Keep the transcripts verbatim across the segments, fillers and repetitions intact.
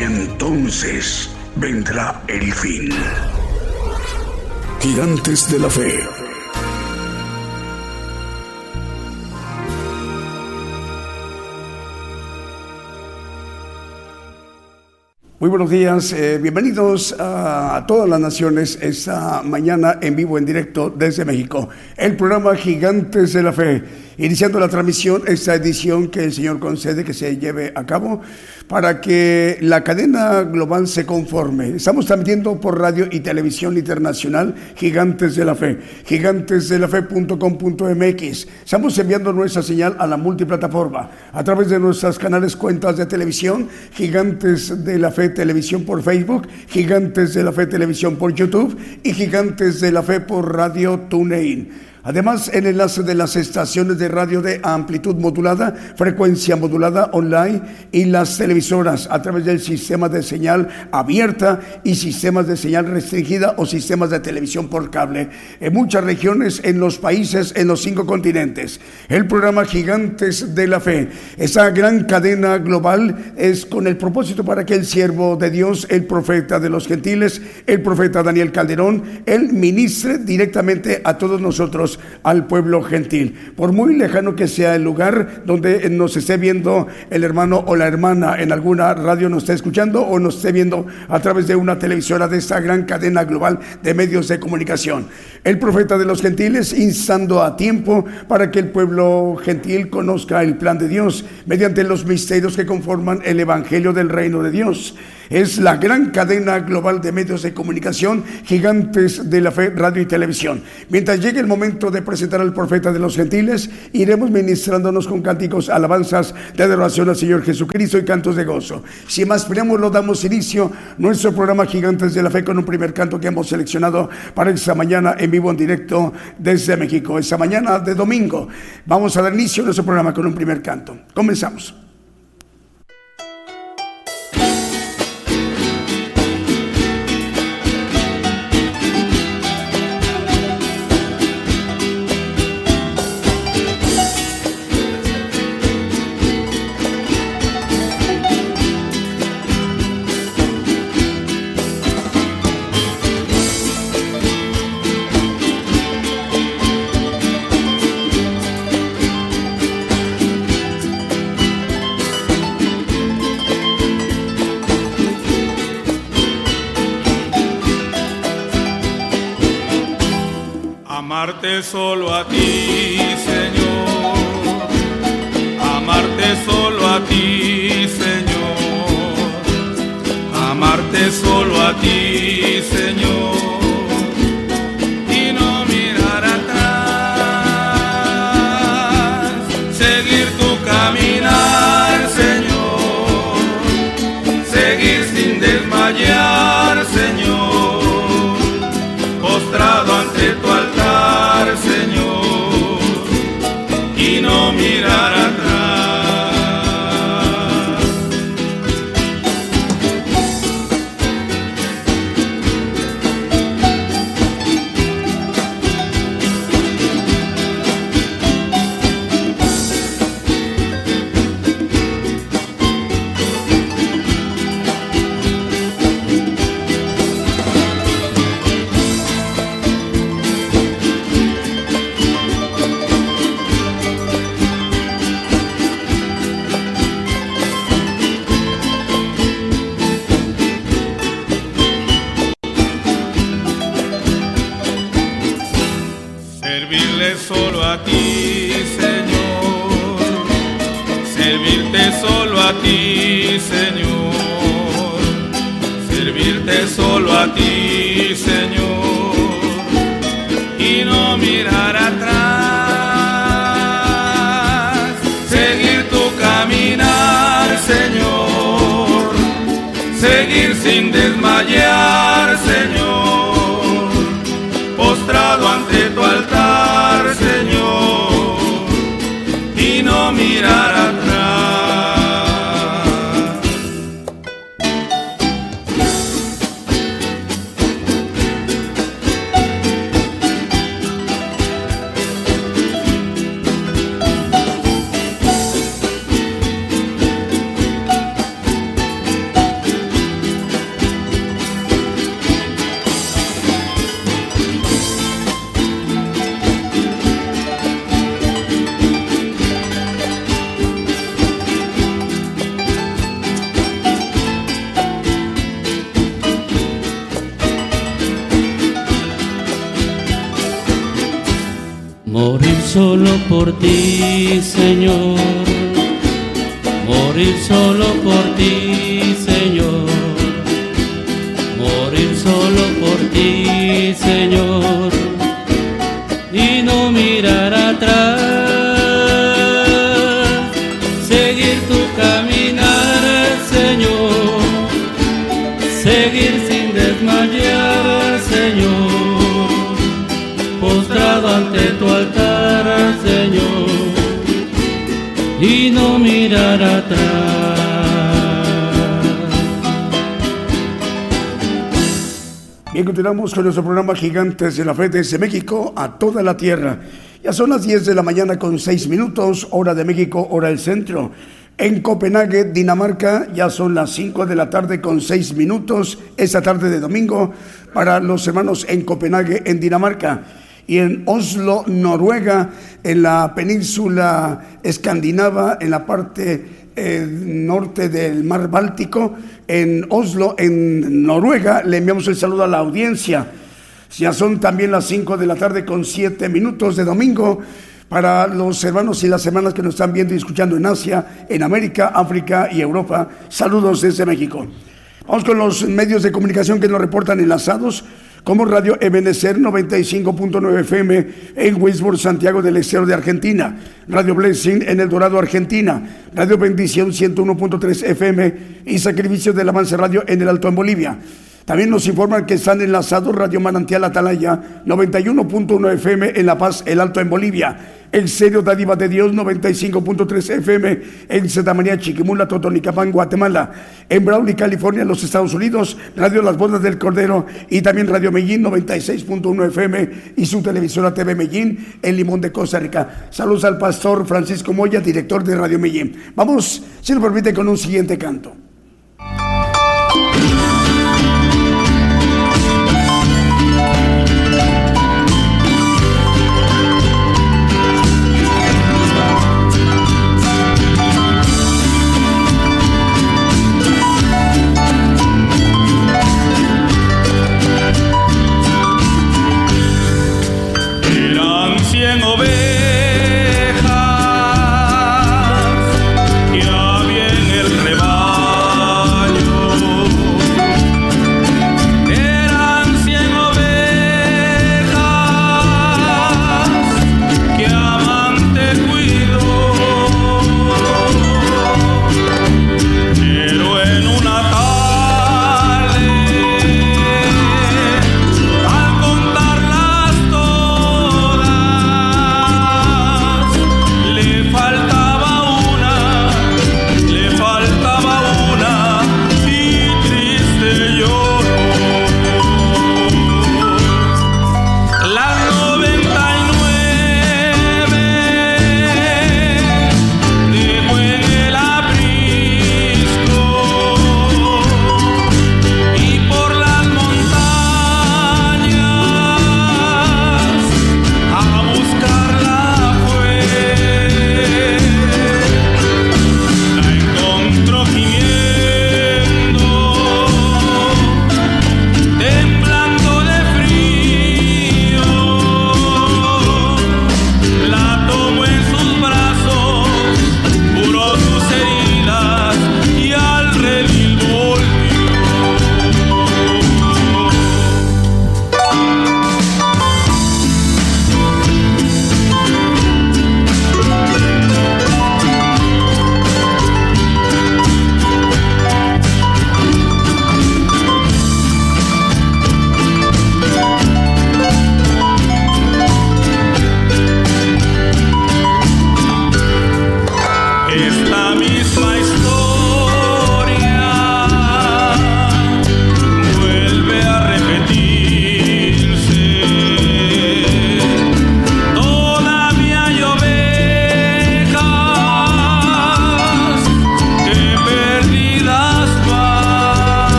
Entonces vendrá el fin. Gigantes de la Fe. Muy buenos días, eh, bienvenidos a, a todas las naciones esta mañana en vivo, en directo desde México. El programa Gigantes de la Fe, iniciando la transmisión, esta edición que el Señor concede que se lleve a cabo para que la cadena global se conforme. Estamos transmitiendo por radio y televisión internacional Gigantes de la Fe, gigantes de la fe punto com punto m x. Estamos enviando nuestra señal a la multiplataforma a través de nuestros canales, cuentas de televisión, Gigantes de la Fe Televisión por Facebook, Gigantes de la Fe Televisión por YouTube y Gigantes de la Fe por Radio TuneIn. Además, el enlace de las estaciones de radio de amplitud modulada, frecuencia modulada online y las televisoras a través del sistema de señal abierta y sistemas de señal restringida o sistemas de televisión por cable en muchas regiones, en los países, en los cinco continentes. El programa Gigantes de la Fe, esa gran cadena global, es con el propósito para que el siervo de Dios, el profeta de los gentiles, el profeta Daniel Calderón, él ministre directamente a todos nosotros, al pueblo gentil, por muy lejano que sea el lugar donde nos esté viendo el hermano o la hermana, en alguna radio nos esté escuchando o nos esté viendo a través de una televisora de esta gran cadena global de medios de comunicación. El profeta de los gentiles instando a tiempo para que el pueblo gentil conozca el plan de Dios mediante los misterios que conforman el Evangelio del Reino de Dios. Es la gran cadena global de medios de comunicación, Gigantes de la Fe, Radio y Televisión. Mientras llegue el momento de presentar al profeta de los gentiles, iremos ministrándonos con cánticos, alabanzas de adoración al Señor Jesucristo y cantos de gozo. Sin más preámbulo, damos inicio nuestro programa Gigantes de la Fe con un primer canto que hemos seleccionado para esta mañana en vivo, en directo desde México. Esta mañana de domingo vamos a dar inicio a nuestro programa con un primer canto. Comenzamos. Amarte solo a ti, Señor. Amarte solo a ti, Señor. Amarte solo a ti, Señor. ti, Señor, servirte solo a ti, Señor, y no mirar atrás, seguir tu caminar, Señor, seguir sin desmayar, Señor, postrado ante tu altar, Señor, y no mirar atrás. Solo por ti, Señor, morir solo por ti, Señor, morir solo por ti, Señor, y no mirar atrás, seguir tu caminar, Señor, seguir sin desmayar, Señor, postrado ante tu altar, Señor, y no mirar atrás. Bien, continuamos con nuestro programa Gigantes de la Fe desde México a toda la tierra. Ya son las diez de la mañana con seis minutos, hora de México, hora del centro. En Copenhague, Dinamarca, ya son las cinco de la tarde con seis minutos, esta tarde de domingo, para los hermanos en Copenhague, en Dinamarca. Y en Oslo, Noruega, en la península escandinava, en la parte eh, norte del mar Báltico, en Oslo, en Noruega, le enviamos el saludo a la audiencia. Ya son también las cinco de la tarde con siete minutos de domingo para los hermanos y las hermanas que nos están viendo y escuchando en Asia, en América, África y Europa. Saludos desde México. Vamos con los medios de comunicación que nos reportan enlazados, como Radio Ebenecer noventa y cinco punto nueve F M en Wilsburg, Santiago del Estero de Argentina, Radio Blessing en El Dorado, Argentina, Radio Bendición ciento uno punto tres F M y Sacrificio del Avance Radio en El Alto, en Bolivia. También nos informan que están enlazados Radio Manantial Atalaya noventa y uno punto uno F M en La Paz, El Alto, en Bolivia. El Serio Dádiva de Dios noventa y cinco punto tres F M en Santa María Chiquimula, Totonicapán, Guatemala. En Brawley, California, en los Estados Unidos, Radio Las Bodas del Cordero y también Radio Medellín noventa y seis punto uno F M y su televisora T V Medellín en Limón de Costa Rica. Saludos al pastor Francisco Moya, director de Radio Medellín. Vamos, si nos permite, con un siguiente canto. Yeah.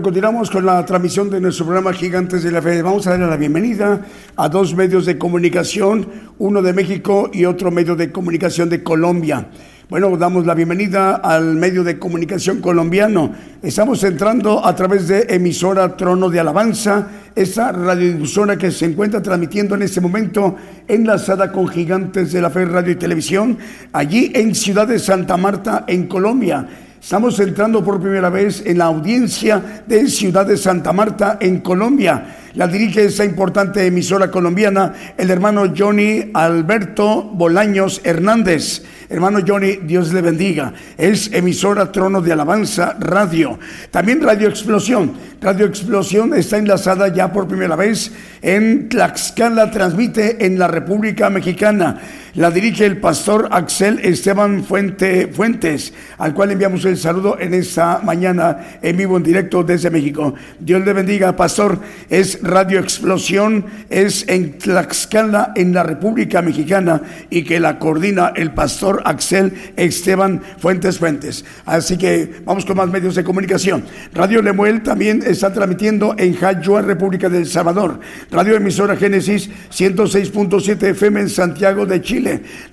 Bueno, continuamos con la transmisión de nuestro programa Gigantes de la Fe. Vamos a darle la bienvenida a dos medios de comunicación, uno de México y otro medio de comunicación de Colombia. Bueno, damos la bienvenida al medio de comunicación colombiano. Estamos entrando a través de Emisora Trono de Alabanza, esa radiodifusora que se encuentra transmitiendo en este momento, enlazada con Gigantes de la Fe Radio y Televisión, allí en Ciudad de Santa Marta, en Colombia. Estamos entrando por primera vez en la audiencia de Ciudad de Santa Marta, en Colombia. La dirige esta importante emisora colombiana, el hermano Johnny Alberto Bolaños Hernández. Hermano Johnny, Dios le bendiga. Es Emisora Trono de Alabanza Radio. También Radio Explosión. Radio Explosión está enlazada ya por primera vez en Tlaxcala, transmite en la República Mexicana. La dirige el pastor Axel Esteban Fuentes Fuentes, al cual enviamos el saludo en esta mañana en vivo, en directo desde México. Dios le bendiga, pastor. Es Radio Explosión, es en Tlaxcala, en la República Mexicana, y que la coordina el pastor Axel Esteban Fuentes Fuentes. Así que vamos con más medios de comunicación. Radio Lemuel también está transmitiendo en Jayua, República del Salvador. Radio Emisora Génesis, ciento seis punto siete F M en Santiago de Chile.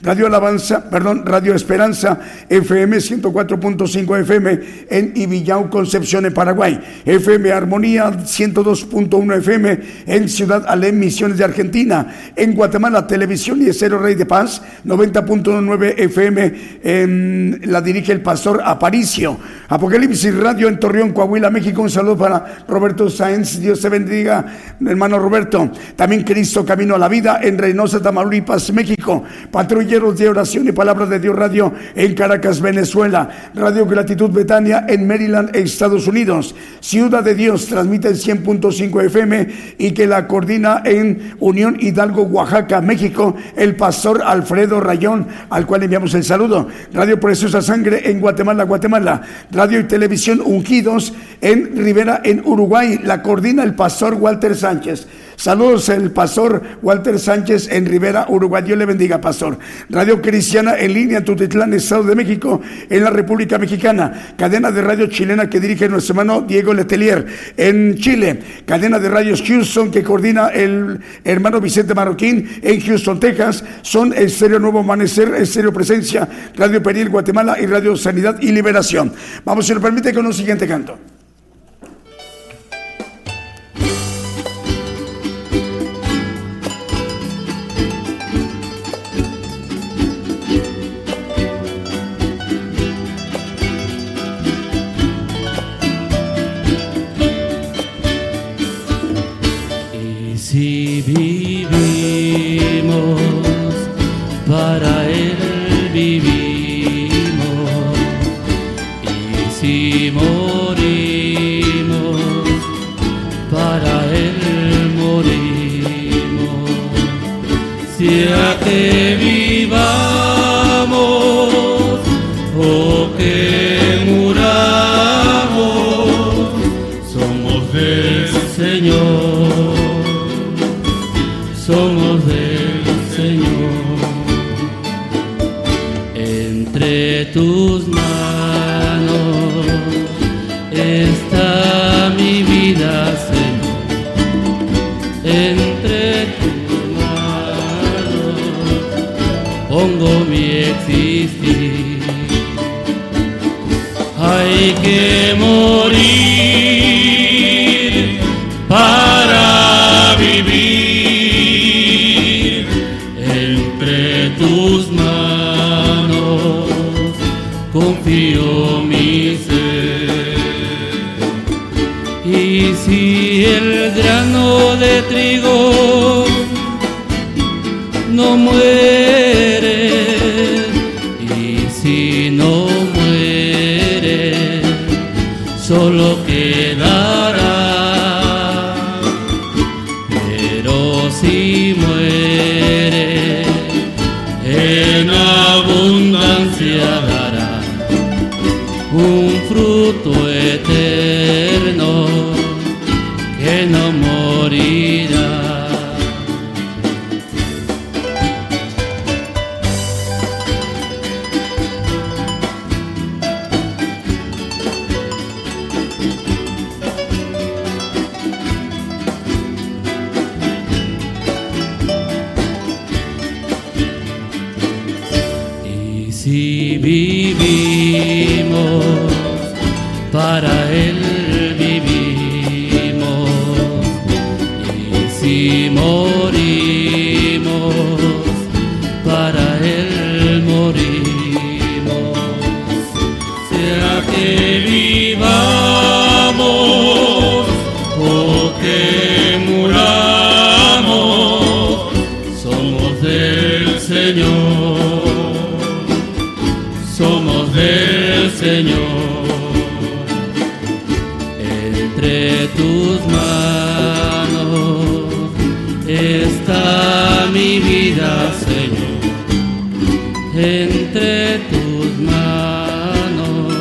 Radio Alabanza, perdón, Radio Esperanza F M ciento cuatro punto cinco F M en Ibillau, Concepción, en Paraguay. F M Armonía ciento dos punto uno F M en Ciudad Alén, Misiones de Argentina. En Guatemala, Televisión Cero Rey de Paz noventa punto nueve F M, en, la dirige el pastor Aparicio. Apocalipsis Radio en Torreón, Coahuila, México. Un saludo para Roberto Sáenz. Dios te bendiga, hermano Roberto. También Cristo Camino a la Vida en Reynosa, Tamaulipas, México. Patrulleros de Oración y Palabras de Dios Radio en Caracas, Venezuela. Radio Gratitud Betania en Maryland, Estados Unidos. Ciudad de Dios transmite en cien punto cinco F M y que la coordina en Unión Hidalgo, Oaxaca, México, el pastor Alfredo Rayón, al cual enviamos el saludo. Radio Preciosa Sangre en Guatemala, Guatemala. Radio y Televisión Ungidos en Rivera, en Uruguay, la coordina el pastor Walter Sánchez. Saludos el pastor Walter Sánchez en Rivera, Uruguay. Dios le bendiga, pastor. Radio Cristiana en Línea, Tutitlán, Estado de México, en la República Mexicana. Cadena de radio chilena que dirige nuestro hermano Diego Letelier en Chile. Cadena de radios Houston que coordina el hermano Vicente Marroquín en Houston, Texas. Son Estéreo Nuevo Amanecer, Estéreo Presencia, Radio Peril, Guatemala, y Radio Sanidad y Liberación. Vamos, si nos permite, con un siguiente canto. Si vivimos, para Él vivimos, y si morimos, para Él morimos. Sea que vivamos o que muramos, somos del Señor. Somos del Señor. Entre tus manos está mi vida, Señor. Entre tus manos pongo mi existir. Hay que morir para vivir. Confío mi ser. Y si el grano de trigo no muere, y si no muere, solo quedará. Pero si muere, en abundancia un fruto eterno que no morirá. para Él vivimos y si morimos, para Él morimos. Sea que vivamos o que muramos, somos del Señor, somos del Señor. Entre tus manos está mi vida, Señor. Entre tus manos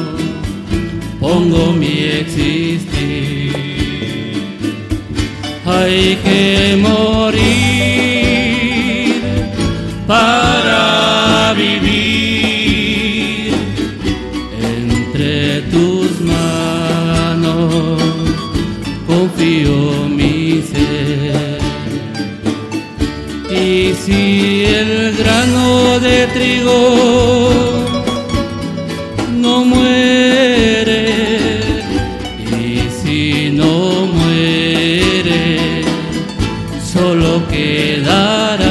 pongo mi existir. Hay que morir para vivir. Entre tus manos confío mi ser, y si el grano de trigo no muere, y si no muere, solo quedará,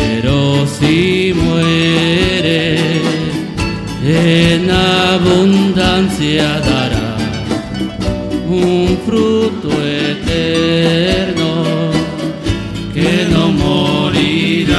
pero si muere, en abundancia dará un fruto eterno que no morirá.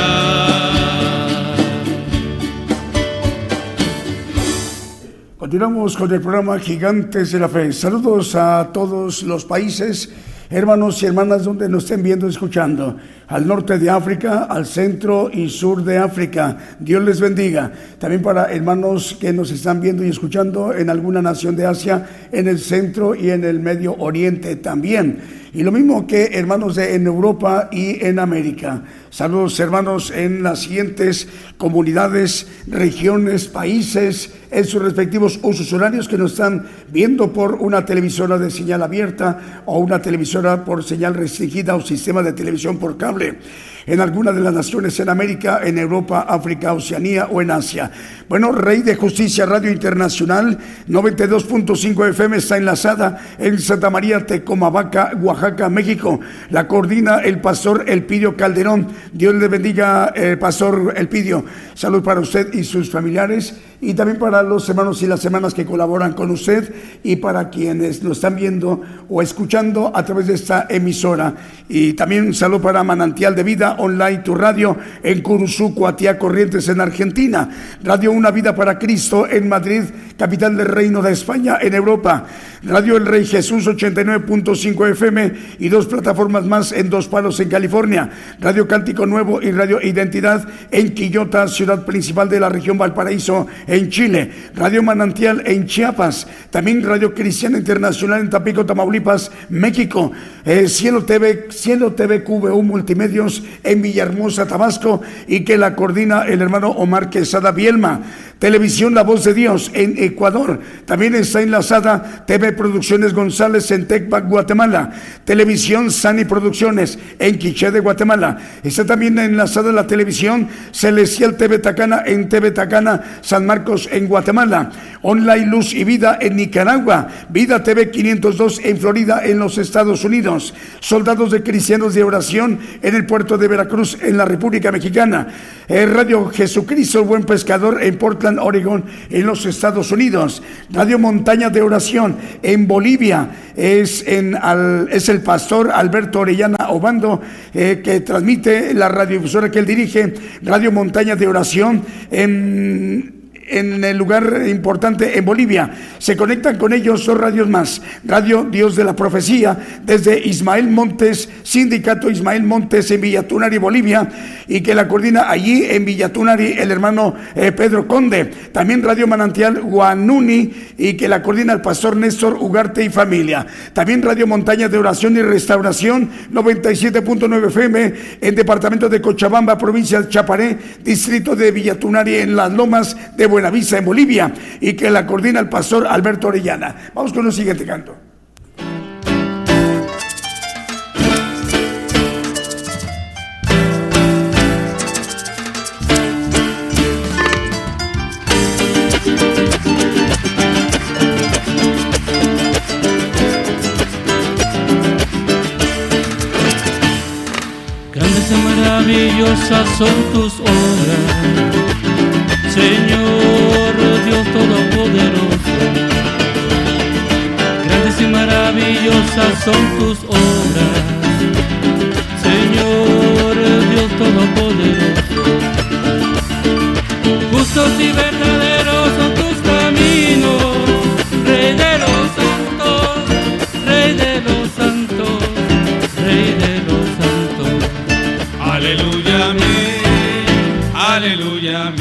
Continuamos con el programa Gigantes de la Fe. Saludos a todos los países, hermanos y hermanas, donde nos estén viendo, escuchando, al norte de África, al centro y sur de África. Dios les bendiga. También para hermanos que nos están viendo y escuchando en alguna nación de Asia, en el centro y en el Medio Oriente también. Y lo mismo que hermanos de, en Europa y en América. Saludos, hermanos, en las siguientes comunidades, regiones, países, en sus respectivos usos horarios, que nos están viendo por una televisora de señal abierta o una televisora por señal restringida o sistema de televisión por cable, en alguna de las naciones en América, en Europa, África, Oceanía o en Asia. Bueno, Rey de Justicia Radio Internacional noventa y dos punto cinco F M está enlazada en Santa María Tecomavaca, Oaxaca, México. La coordina el pastor Elpidio Calderón. Dios le bendiga, eh, pastor Elpidio. Salud para usted y sus familiares, y también para los hermanos y las hermanas que colaboran con usted, y para quienes lo están viendo o escuchando a través de esta emisora. Y también un saludo para Manantial de Vida Online, tu radio en Curuzú, Coatía, Corrientes, en Argentina. Radio Una Vida para Cristo en Madrid, capital del Reino de España, en Europa. Radio El Rey Jesús ochenta y nueve punto cinco F M y dos plataformas más en Dos Palos, en California. Radio Cántico Nuevo y Radio Identidad en Quillota, ciudad principal de la región Valparaíso, en Chile. Radio Manantial en Chiapas. También Radio Cristiana Internacional en Tampico, Tamaulipas, México. Eh, Cielo T V, Cielo T V Q V U Multimedios en Villahermosa, Tabasco, y que la coordina el hermano Omar Quesada Bielma. Televisión La Voz de Dios en Ecuador. También está enlazada T V Producciones González en Tecpac, Guatemala. Televisión Sani Producciones en Quiché de Guatemala. Está también enlazada la televisión Celestial T V Tacana en T V Tacana, San Marcos, en Guatemala. Online Luz y Vida en Nicaragua. Vida T V quinientos dos en Florida, en los Estados Unidos. Soldados de Cristianos de Oración en el puerto de Veracruz, en la República Mexicana. Eh, Radio Jesucristo el Buen Pescador en Portland, Oregón, en los Estados Unidos. Radio Montaña de Oración en Bolivia. Es, en al, es el pastor Alberto Orellana Obando, eh, que transmite la radiodifusora que él dirige, Radio Montaña de Oración, en... en el lugar importante en Bolivia. Se conectan con ellos dos radios más. Radio Dios de la Profecía desde Ismael Montes, Sindicato Ismael Montes en Villatunari, Bolivia, y que la coordina allí en Villatunari el hermano eh, Pedro Conde. También Radio Manantial Guanuni, y que la coordina el pastor Néstor Ugarte y familia. También Radio Montaña de Oración y Restauración noventa y siete punto nueve F M en departamento de Cochabamba, provincia de Chaparé, distrito de Villatunari, en las Lomas de Buenos Buenavista en Bolivia, y que la coordina el pastor Alberto Orellana. Vamos con el siguiente canto. maravillosas son tus obras, Señor Dios Todopoderoso. Grandes y maravillosas son tus obras, Señor Dios Todopoderoso. Justos y verdaderos son tus caminos, Rey de los santos, Rey de los santos, Rey de los santos. Aleluya, amén, aleluya, amén,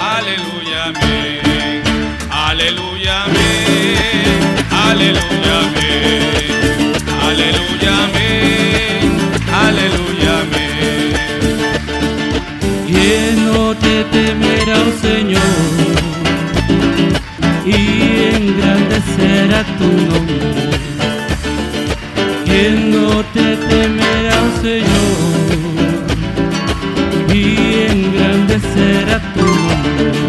aleluya, amén, aleluya, amén, aleluya, amén, aleluya, amén, aleluya, amén, aleluya, amén. ¿Quién no te temerá, oh Señor? Y engrandecerá tu nombre. ¿Quién no te temerá, oh Señor? Y engrandecerá tu nombre.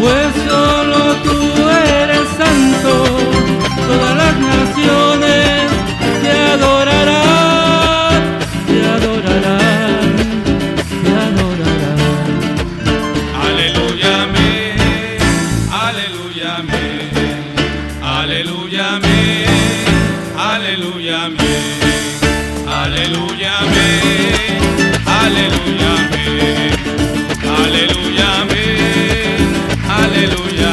Pues solo tú eres santo, todas las naciones te adorarán, te adorarán, te adorarán. Aleluya, amén, aleluya, amén, aleluya, amén. Aleluya, amén, aleluya, amén, aleluya, amén, aleluya, amén, aleluya,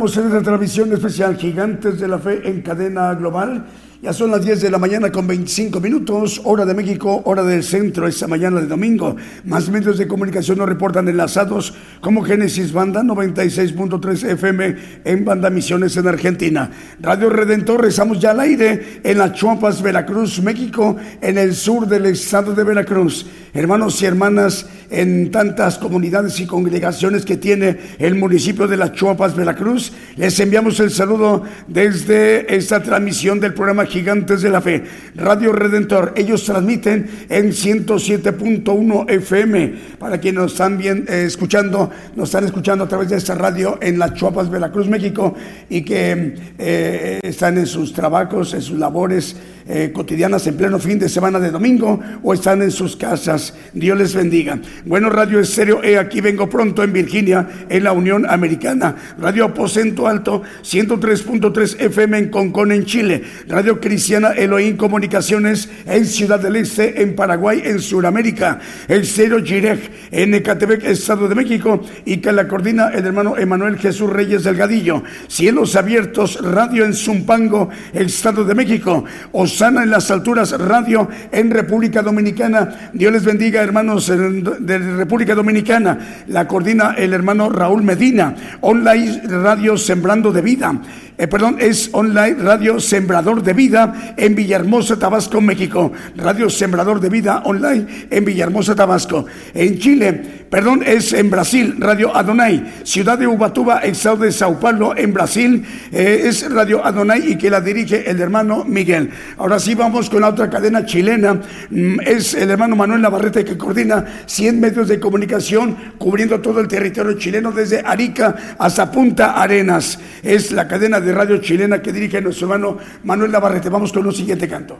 en esta transmisión especial Gigantes de la Fe en cadena global. Ya son las diez de la mañana con veinticinco minutos, hora de México, hora del centro, esta mañana de domingo. Más medios de comunicación nos reportan enlazados como Génesis Banda noventa y seis punto tres F M en Banda Misiones en Argentina. Radio Redentor, estamos ya al aire en Las Chuapas, Veracruz, México, en el sur del estado de Veracruz. Hermanos y hermanas, en tantas comunidades y congregaciones que tiene el municipio de Las Chuapas, Veracruz, les enviamos el saludo desde esta transmisión del programa Gigantes de la Fe, Radio Redentor. Ellos transmiten en ciento siete punto uno F M. Para quienes nos están bien, eh, escuchando, nos están escuchando a través de esta radio en Las Chuapas, Veracruz, México, y que eh, están en sus trabajos, en sus labores eh, cotidianas en pleno fin de semana de domingo, o están en sus casas. Dios les bendiga. Bueno, Radio Estéreo E, aquí vengo pronto en Virginia, en la Unión Americana. Radio Aposento Alto, ciento tres punto tres F M en Concón, en Chile. Radio Cristiana Elohim Comunicaciones en Ciudad del Este, en Paraguay, en Sudamérica. El Cero Gireg en Ecatepec, Estado de México, y que la coordina el hermano Emanuel Jesús Reyes Delgadillo. Cielos Abiertos Radio en Zumpango, Estado de México. Osana en las Alturas Radio en República Dominicana. Dios les bendiga, hermanos de República Dominicana. La coordina el hermano Raúl Medina. Online Radio Sembrando de Vida. eh, perdón, es online Radio Sembrador de Vida en Villahermosa, Tabasco, México. Radio Sembrador de Vida online en Villahermosa, Tabasco. En Chile, perdón, es en Brasil, Radio Adonai. Ciudad de Ubatuba, estado de Sao Paulo, en Brasil, eh, es Radio Adonai y que la dirige el hermano Miguel. Ahora sí vamos con la otra cadena chilena, mm, es el hermano Manuel Navarrete que coordina cien medios de comunicación cubriendo todo el territorio chileno desde Arica hasta Punta Arenas. Es la cadena de radio chilena que dirige nuestro hermano Manuel Navarrete. Vamos con un siguiente canto.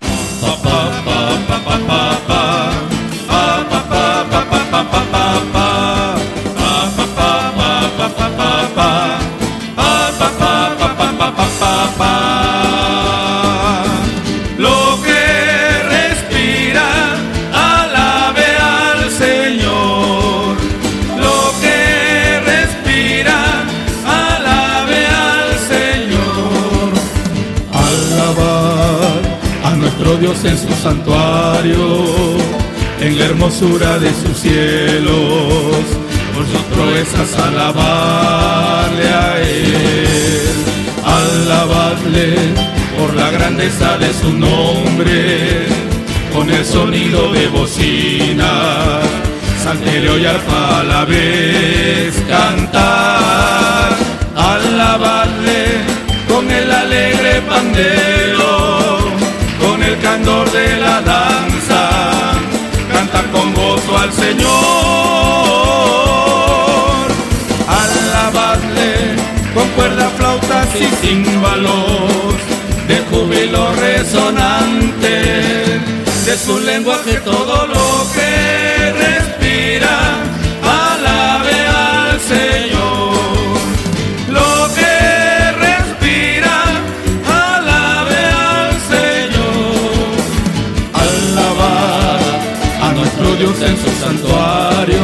Pa, pa, pa, pa, pa, pa, pa. Dios en su santuario, en la hermosura de sus cielos, por sus proezas alabarle a Él, alabadle por la grandeza de su nombre, con el sonido de bocina, salterio y arpa a la vez cantar, alabadle con el alegre pandero, el candor de la danza, cantar con gozo al Señor. Alabadle con cuerdas, flautas y címbalos, de júbilo resonante, de su lenguaje todo lo que respira, alabe al Señor. Dios en su santuario,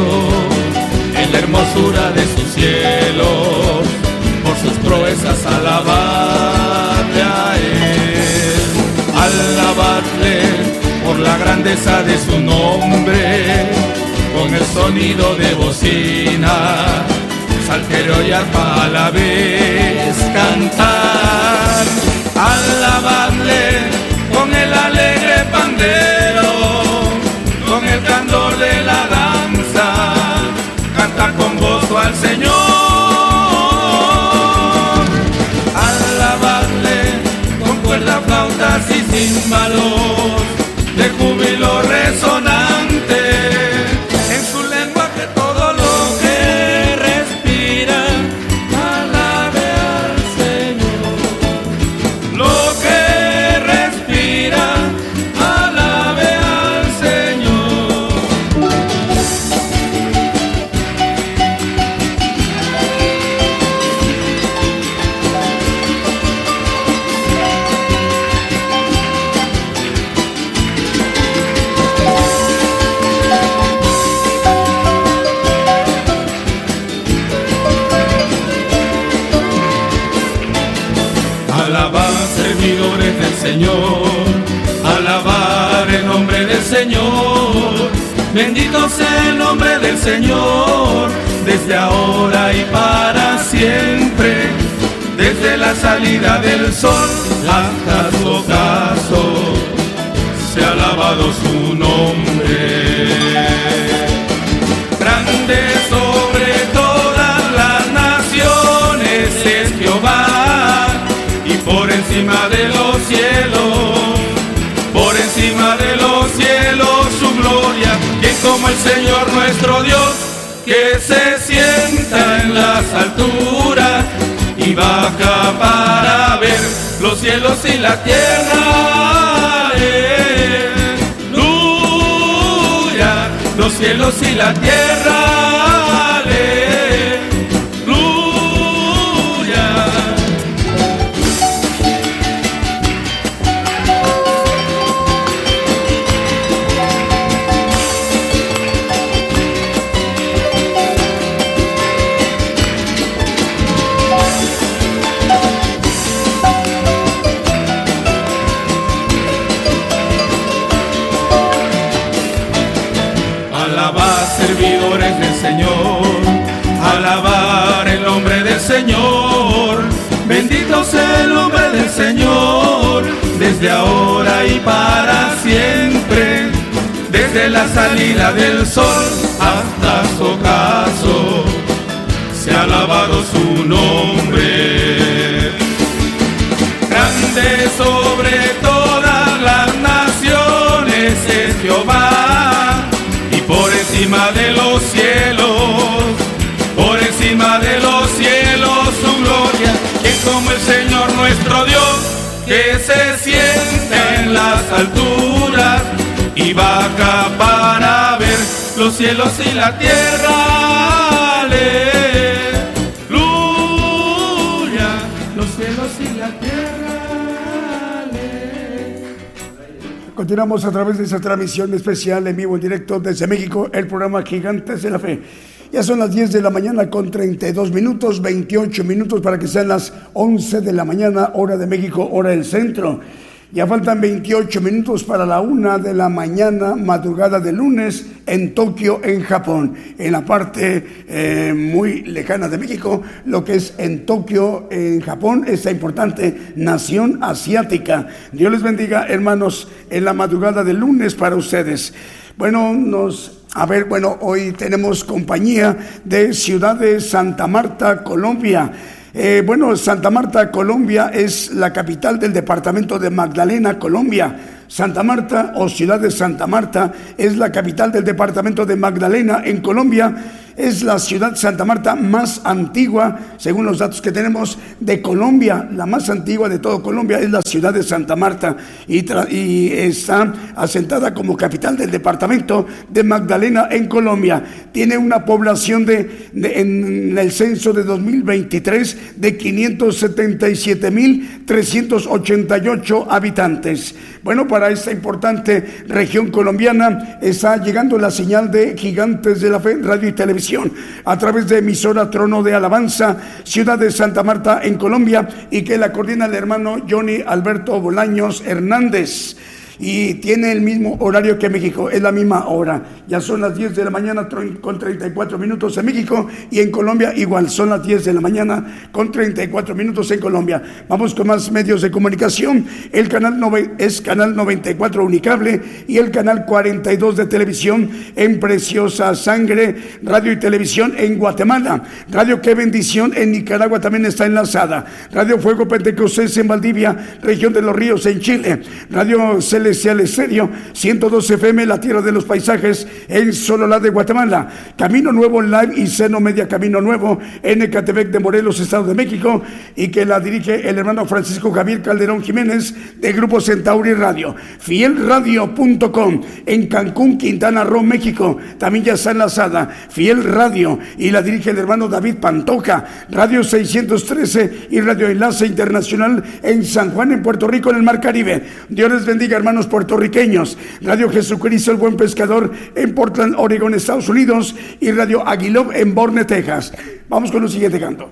en la hermosura de su cielo, por sus proezas alabadle a Él, alabadle por la grandeza de su nombre, con el sonido de bocina, salterio y arpa a la vez cantar, alabadle con el alegre pandero, con el candor de la danza, canta con gozo al Señor. Alabadle con cuerdas, flautas y címbalos, de júbilo resonante, en su lenguaje todo lo que respira, alabe al Señor. Lo que respira, alabe al Señor. Señor, alabar el nombre del Señor, bendito sea el nombre del Señor, desde ahora y para siempre, desde la salida del sol hasta su ocaso, se ha alabado su nombre, grande sobre todas las naciones es Jehová, y por encima de los cielos, por encima de los cielos su gloria, que como el Señor nuestro Dios, que se sienta en las alturas y baja para ver los cielos y la tierra, aleluya, los cielos y la tierra, aleluya. Señor, alabar el nombre del Señor, nombre del Señor, desde ahora y para siempre, desde la salida del sol hasta su ocaso, sea alabado su nombre. Grande sobre todas las naciones es Jehová, y por encima de los cielos, por encima de los cielos su gloria, que como el Señor nuestro Dios, que se sienta en las alturas y baja para ver los cielos y la tierra. Aleluya, los cielos y la tierra. Aleluya. Continuamos a través de esta transmisión especial en vivo en directo desde México, el programa Gigantes de la Fe. Ya son las diez de la mañana con treinta y dos minutos, veintiocho minutos para que sean las once de la mañana, hora de México, hora del centro. Ya faltan veintiocho minutos para la una de la mañana, madrugada de lunes, en Tokio, en Japón. En la parte eh, muy lejana de México, lo que es en Tokio, en Japón, esta importante nación asiática. Dios les bendiga, hermanos, en la madrugada de lunes para ustedes. Bueno, nos... A ver, bueno, hoy tenemos compañía de Ciudad de Santa Marta, Colombia. Eh, bueno, Santa Marta, Colombia es la capital del departamento de Magdalena, Colombia. Santa Marta o Ciudad de Santa Marta es la capital del departamento de Magdalena en Colombia. Es la ciudad Santa Marta más antigua, según los datos que tenemos, de Colombia. La más antigua de todo Colombia es la ciudad de Santa Marta y, tra- y está asentada como capital del departamento de Magdalena en Colombia. Tiene una población de, de en el censo de dos mil veintitrés de quinientos setenta y siete mil trescientos ochenta y ocho habitantes. Bueno, para esta importante región colombiana está llegando la señal de Gigantes de la Fe, Radio y Televisión a través de Emisora Trono de Alabanza, Ciudad de Santa Marta en Colombia, y que la coordina el hermano Johnny Alberto Bolaños Hernández, y tiene el mismo horario que México, es la misma hora. Ya son las diez de la mañana con treinta y cuatro minutos en México, y en Colombia igual, son las diez de la mañana con treinta y cuatro minutos en Colombia. Vamos con más medios de comunicación. El canal nove, es canal noventa y cuatro Unicable y el canal cuarenta y dos de televisión en Preciosa Sangre, Radio y Televisión en Guatemala, Radio Que Bendición en Nicaragua también está enlazada, Radio Fuego Pentecostés en Valdivia, Región de los Ríos en Chile, Radio Cel Al Estéreo, ciento doce F M, La Tierra de los Paisajes, en Sololá de Guatemala, Camino Nuevo Live y Seno Media Camino Nuevo, en Ecatepec de Morelos, Estado de México, y que la dirige el hermano Francisco Javier Calderón Jiménez, de Grupo Centauri Radio, fiel radio punto com, en Cancún, Quintana Roo, México, también ya está enlazada, Fiel Radio, y la dirige el hermano David Pantoja, Radio seiscientos trece y Radio Enlace Internacional en San Juan, en Puerto Rico, en el Mar Caribe. Dios les bendiga, hermanos puertorriqueños. Radio Jesucristo el Buen Pescador en Portland, Oregón, Estados Unidos, y Radio Aguiló en Borne, Texas. Vamos con el siguiente canto.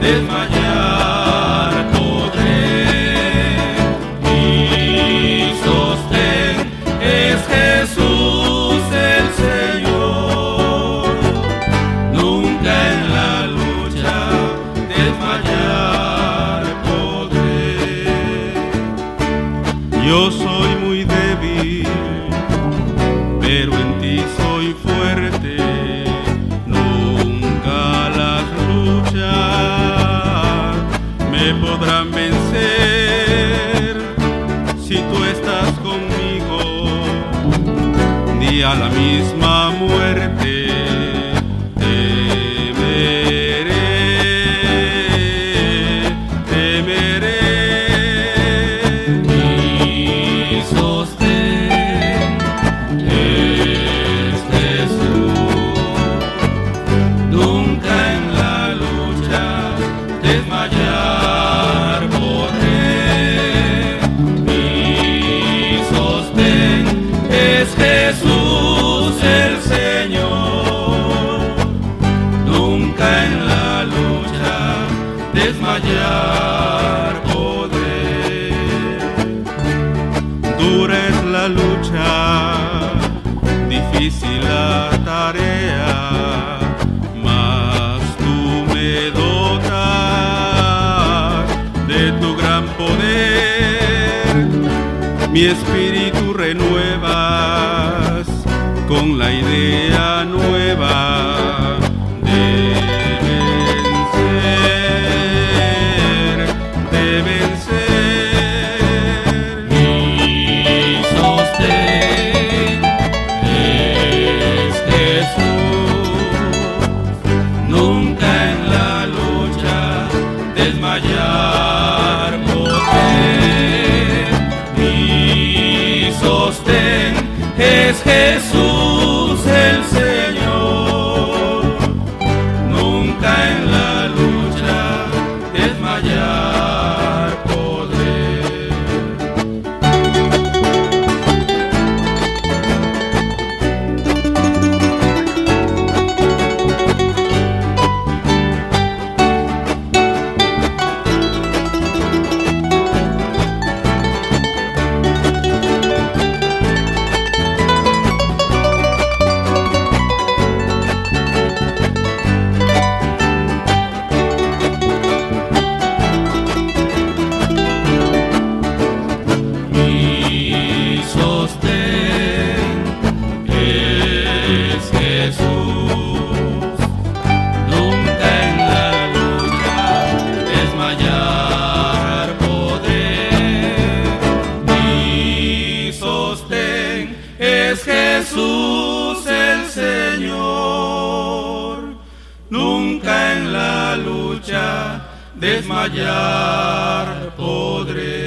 Desmayar podré. hallar poder. Dura es la lucha, difícil la tarea, mas tú me dotas de tu gran poder. Mi espíritu renuevas con la idea nueva podré.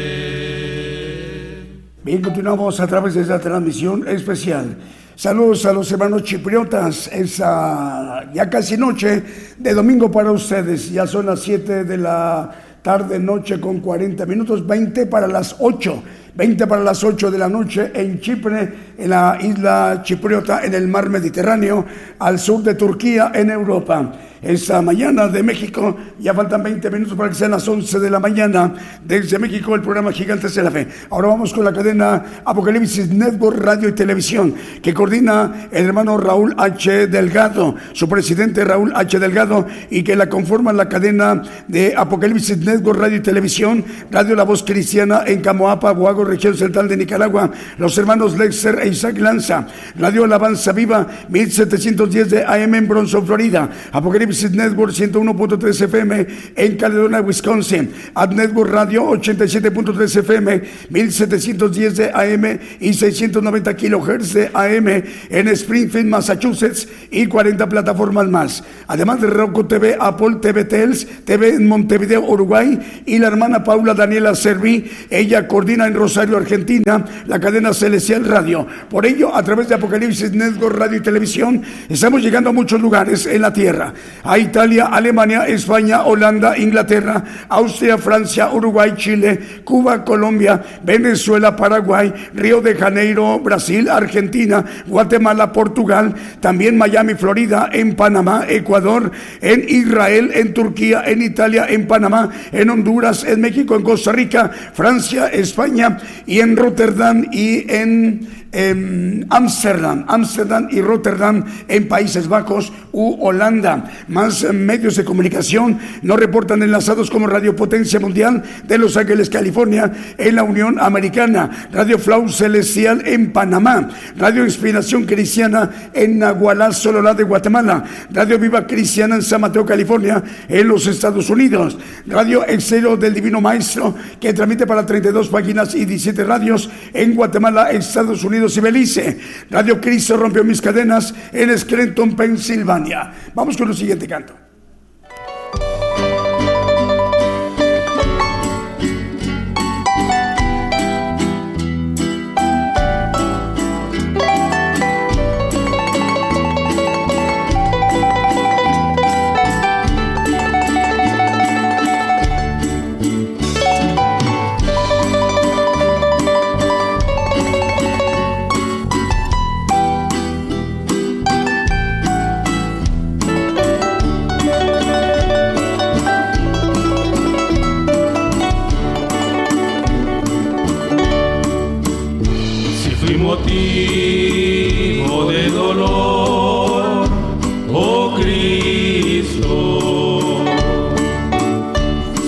Bien, continuamos a través de esta transmisión especial. Saludos a los hermanos chipriotas. Esa ya casi noche de domingo para ustedes. Ya son las siete de la tarde, noche con cuarenta minutos, veinte para las ocho. veinte para las ocho de la noche en Chipre, en la isla chipriota, en el mar Mediterráneo, al sur de Turquía, en Europa. Esta mañana de México, ya faltan veinte minutos para que sean las once de la mañana, desde México, el programa Gigantes de la Fe. Ahora vamos con la cadena Apocalipsis Network Radio y Televisión, que coordina el hermano Raúl H. Delgado, su presidente Raúl H. Delgado, y que la conforma la cadena de Apocalipsis Network Radio y Televisión, Radio La Voz Cristiana en Camoapa, Guago, región central de Nicaragua, los hermanos Lexer e Isaac Lanza, Radio Alabanza Viva, mil setecientos diez de A M en Bronson, Florida, Apocalipsis Network ciento uno punto tres F M en Caledonia, Wisconsin, Ad Network Radio ochenta y siete punto tres F M, mil setecientos diez de A M y seiscientos noventa kilohertz de A M en Springfield, Massachusetts, y cuarenta plataformas más, además de Roku T V, Apple T V Tels, T V en Montevideo, Uruguay, y la hermana Paula Daniela Servi, ella coordina en Rosario, Argentina, la cadena Celestial Radio. Por ello, a través de Apocalipsis Network Radio y Televisión, estamos llegando a muchos lugares en la tierra: a Italia, Alemania, España, Holanda, Inglaterra, Austria, Francia, Uruguay, Chile, Cuba, Colombia, Venezuela, Paraguay, Río de Janeiro, Brasil, Argentina, Guatemala, Portugal, también Miami, Florida, en Panamá, Ecuador, en Israel, en Turquía, en Italia, en Panamá, en Honduras, en México, en Costa Rica, Francia, España, y en Rotterdam y en Ámsterdam, Ámsterdam y Rotterdam en Países Bajos u Holanda. Más medios de comunicación nos reportan enlazados como Radio Potencia Mundial de Los Ángeles, California, en la Unión Americana, Radio Flau Celestial en Panamá, Radio Inspiración Cristiana en Nahualá, Sololá de Guatemala, Radio Viva Cristiana en San Mateo, California, en los Estados Unidos, Radio Exterior del Divino Maestro, que transmite para treinta y dos páginas y diecisiete radios en Guatemala, Estados Unidos y Belice, Radio Cristo Rompió Mis Cadenas en Scranton, Pensilvania. Vamos con el siguiente canto.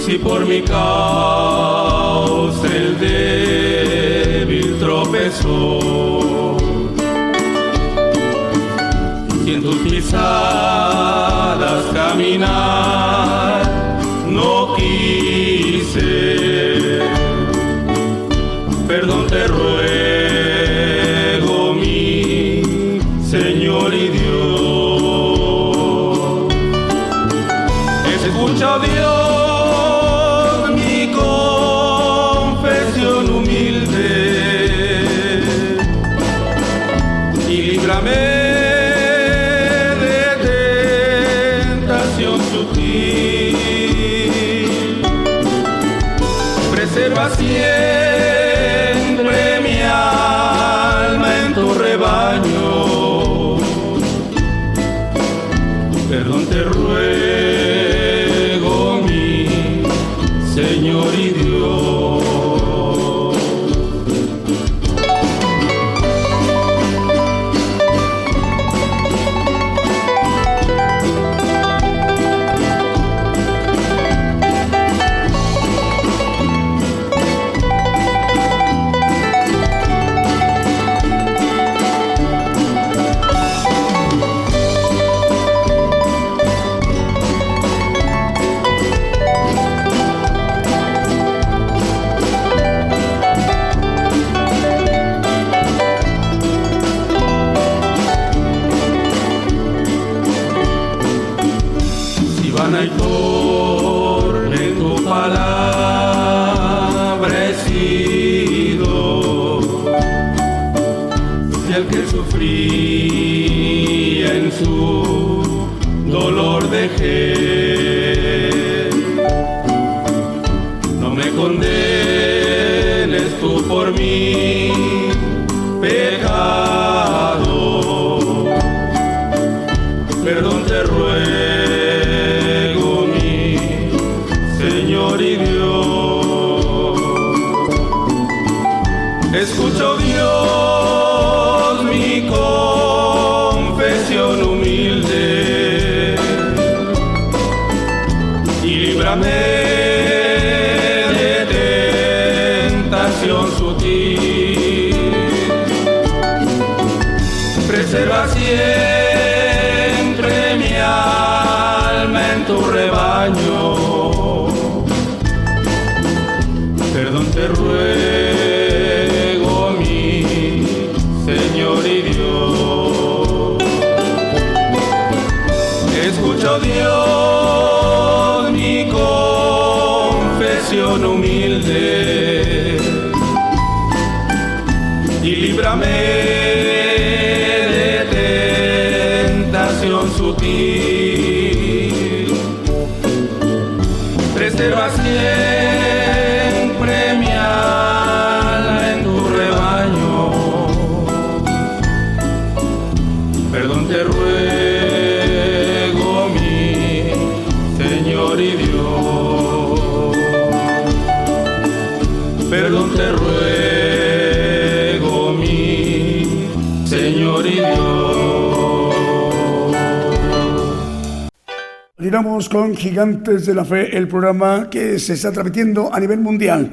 si por mi causa el débil tropezó, si en tus pisadas caminar no quise, perdón te ruego, mi Señor y Dios. Escucha, Dios, siempre mi alma en tu rebaño, perdón te ruego, mi Señor y Dios. Continuamos con Gigantes de la Fe, el programa que se está transmitiendo a nivel mundial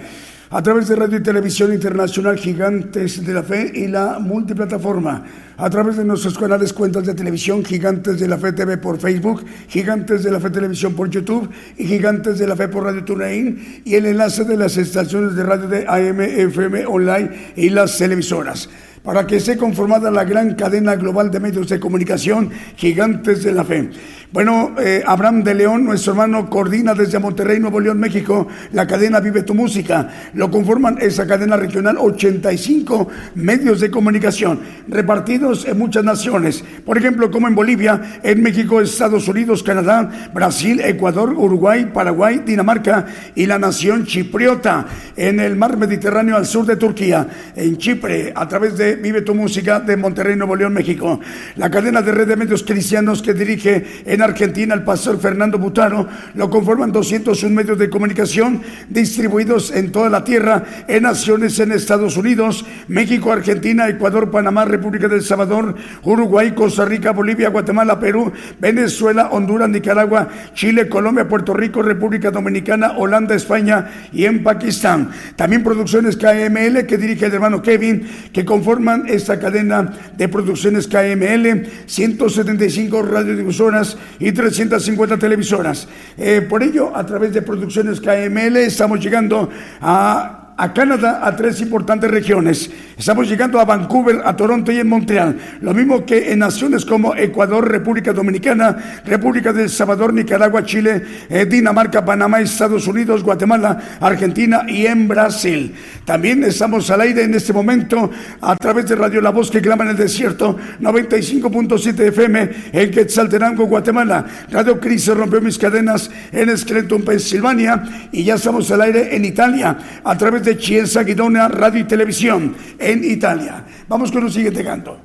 a través de Radio y Televisión Internacional Gigantes de la Fe y la multiplataforma, a través de nuestros canales, cuentas de televisión, Gigantes de la Fe T V por Facebook, Gigantes de la Fe Televisión por YouTube y Gigantes de la Fe por Radio TuneIn, y el enlace de las estaciones de radio de A M, F M, online y las televisoras, para que esté conformada la gran cadena global de medios de comunicación, Gigantes de la Fe. Bueno, eh, Abraham de León, nuestro hermano, coordina desde Monterrey, Nuevo León, México, la cadena Vive tu Música. Lo conforman esa cadena regional ochenta y cinco medios de comunicación, repartidos en muchas naciones. Por ejemplo, como en Bolivia, en México, Estados Unidos, Canadá, Brasil, Ecuador, Uruguay, Paraguay, Dinamarca y la nación chipriota. En el mar Mediterráneo, al sur de Turquía, en Chipre, a través de Vive tu Música de Monterrey, Nuevo León, México. La cadena de red de medios cristianos que dirige el En Argentina, el pastor Fernando Butano, lo conforman doscientos uno medios de comunicación distribuidos en toda la tierra, en naciones en Estados Unidos, México, Argentina, Ecuador, Panamá, República del Salvador, Uruguay, Costa Rica, Bolivia, Guatemala, Perú, Venezuela, Honduras, Nicaragua, Chile, Colombia, Puerto Rico, República Dominicana, Holanda, España y en Pakistán. También producciones K M L, que dirige el hermano Kevin, que conforman esta cadena de producciones K M L, ciento setenta y cinco radiodifusoras y trescientas cincuenta televisoras. Eh, por ello, a través de producciones K M L estamos llegando a... a Canadá, a tres importantes regiones. Estamos llegando a Vancouver, a Toronto y en Montreal. Lo mismo que en naciones como Ecuador, República Dominicana, República del Salvador, Nicaragua, Chile, eh, Dinamarca, Panamá, Estados Unidos, Guatemala, Argentina y en Brasil. También estamos al aire en este momento a través de Radio La Voz que clama en el desierto, noventa y cinco punto siete F M en Quetzaltenango, Guatemala. Radio Cristo rompió mis cadenas en Scranton, Pensilvania. Y ya estamos al aire en Italia a través de de Chiesa Guidona, Radio y Televisión en Italia. Vamos con un siguiente canto.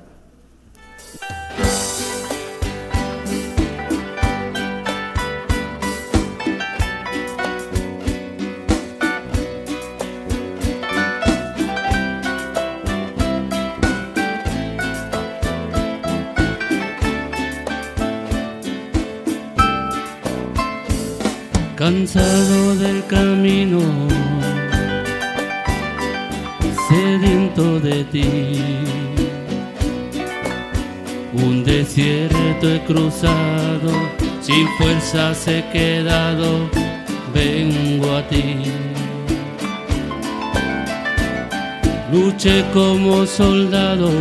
Cansado del camino, sediento de ti, un desierto he cruzado, sin fuerzas he quedado, vengo a ti. Luché como soldado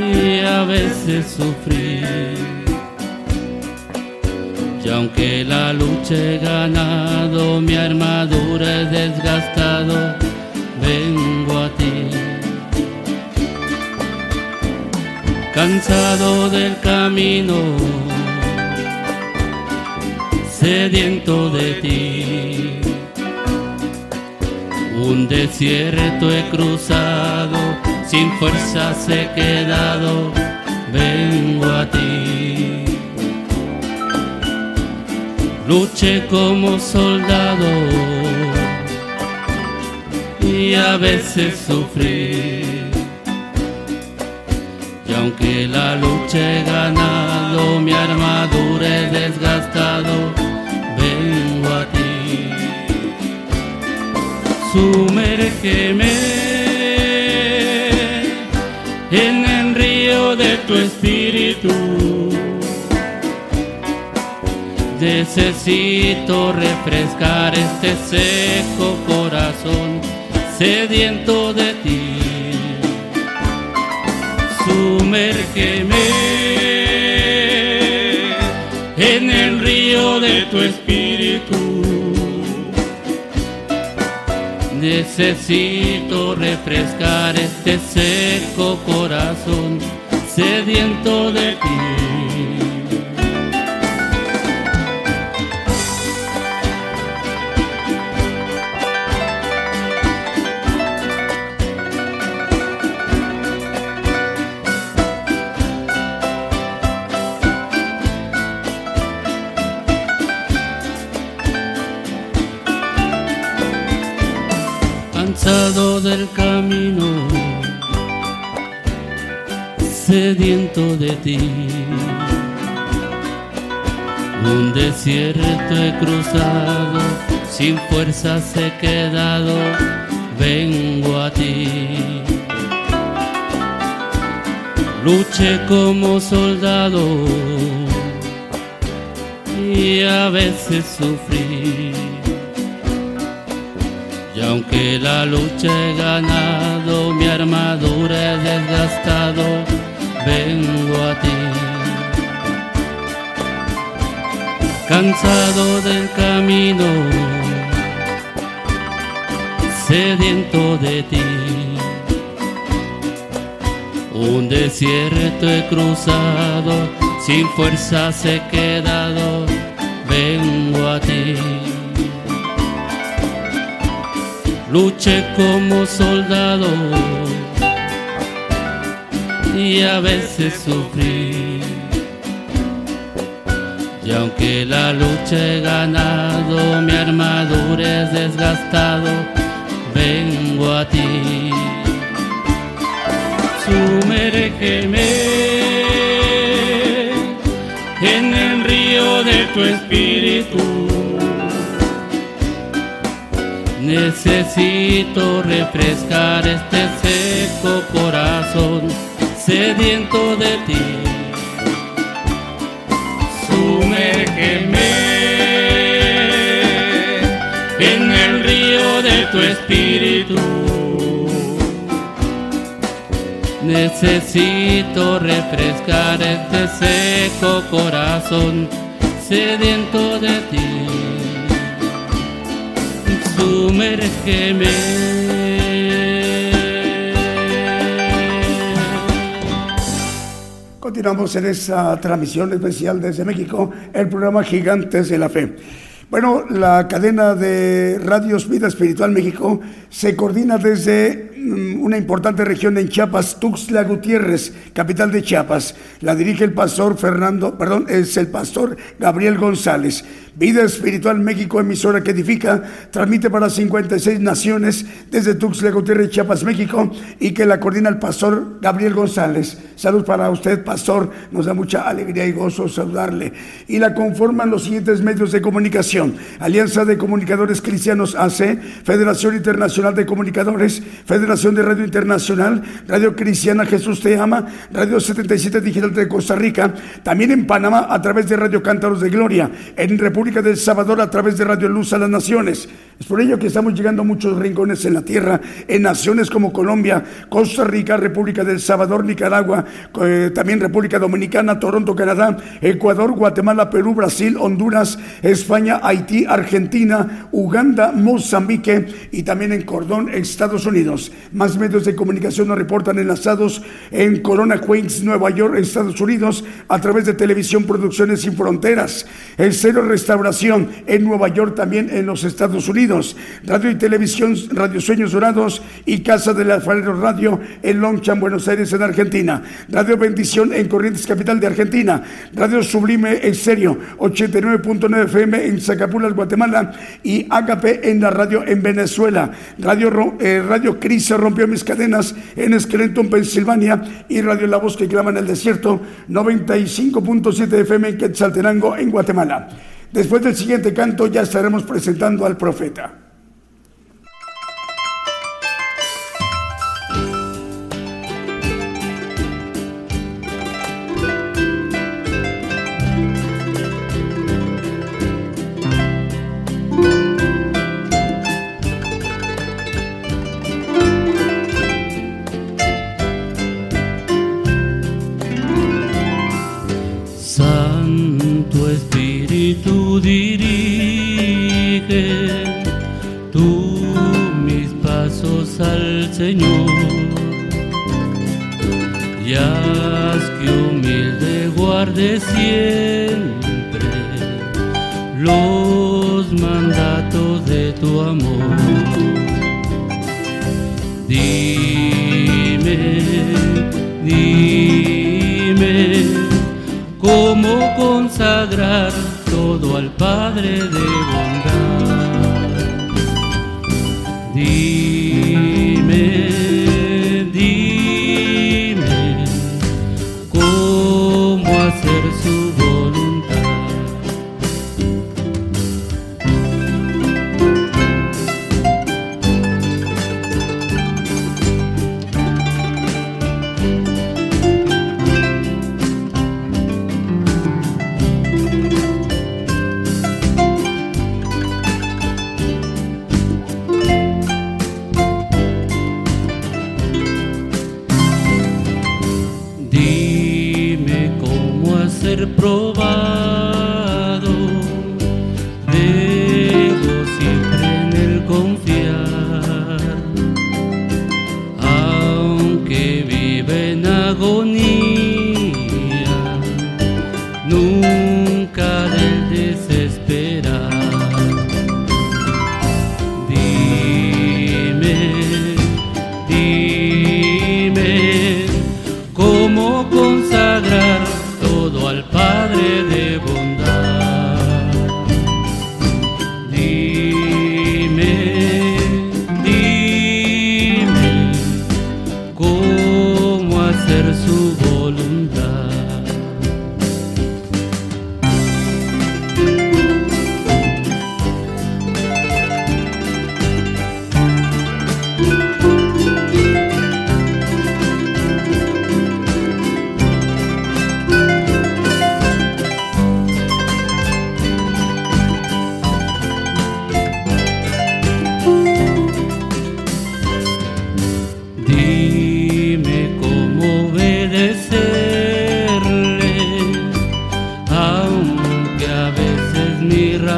y a veces sufrí, y aunque la lucha he ganado, mi armadura he desgastado, vengo a ti. Cansado del camino, sediento de ti, un desierto he cruzado, sin fuerzas he quedado, vengo a ti. Luché como soldado y a veces sufrí, y aunque la lucha he ganado, mi armadura he desgastado, vengo a ti. Sumérgeme en el río de tu espíritu, necesito refrescar este seco corazón, sediento de ti. Sumérgeme en el río de tu espíritu, necesito refrescar este seco corazón, sediento de ti. Cansado del camino, sediento de ti, un desierto he cruzado, sin fuerzas he quedado, vengo a ti. Luché como soldado y a veces sufrí, y aunque la lucha he ganado, mi armadura he desgastado, vengo a ti. Cansado del camino, sediento de ti, un desierto he cruzado, sin fuerzas he quedado, vengo a ti. Luché como soldado y a veces sufrí, Y aunque la lucha he ganado, mi armadura es desgastado, vengo a ti. Sumérgeme en el río de tu espíritu. Necesito refrescar este seco corazón, sediento de ti. Sumérgeme en el río de tu espíritu. Necesito refrescar este seco corazón, sediento de ti. Sumérgeme. Continuamos en esta transmisión especial desde México, el programa Gigantes de la Fe. Bueno, la cadena de Radios Vida Espiritual México se coordina desde una importante región en Chiapas, Tuxtla Gutiérrez, capital de Chiapas. La dirige el pastor Fernando, perdón, es el pastor Gabriel González. Vida Espiritual México, emisora que edifica, transmite para cincuenta y seis naciones desde Tuxtla Gutiérrez, Chiapas, México, y que la coordina el pastor Gabriel González. Salud para usted, pastor. Nos da mucha alegría y gozo saludarle. Y la conforman los siguientes medios de comunicación: Alianza de Comunicadores Cristianos A C, Federación Internacional de Comunicadores, Federación de Radio Internacional, Radio Cristiana Jesús Te Ama, Radio setenta y siete Digital de Costa Rica, también en Panamá a través de Radio Cántaros de Gloria, en República del Salvador a través de Radio Luz a las Naciones. Es por ello que estamos llegando a muchos rincones en la tierra, en naciones como Colombia, Costa Rica, República del Salvador, Nicaragua, eh, también República Dominicana, Toronto, Canadá, Ecuador, Guatemala, Perú, Brasil, Honduras, España, Haití, Argentina, Uganda, Mozambique y también en Cordón, Estados Unidos. Más medios de comunicación nos reportan enlazados en Corona, Queens, Nueva York, Estados Unidos, a través de Televisión Producciones Sin Fronteras, el Cero Restauración en Nueva York, también en los Estados Unidos, Radio y Televisión, Radio Sueños Dorados y Casa del Alfarero Radio en Longchamp, Buenos Aires, en Argentina, Radio Bendición en Corrientes, capital de Argentina, Radio Sublime Estéreo, ochenta y nueve punto nueve F M en Acapulco, Guatemala, y Agape en la radio en Venezuela, Radio eh, Radio Cris Rompió Mis Cadenas en Scranton, Pensilvania, y Radio La Voz Que Clama en el Desierto, noventa y cinco punto siete F M en Quetzaltenango, en Guatemala. Después del siguiente canto ya estaremos presentando al profeta. Al Señor, y haz que humilde guarde siempre los mandatos de tu amor. Dime, dime cómo consagrar todo al Padre de bondad. Dime, Dime, dime cómo hacer su voluntad.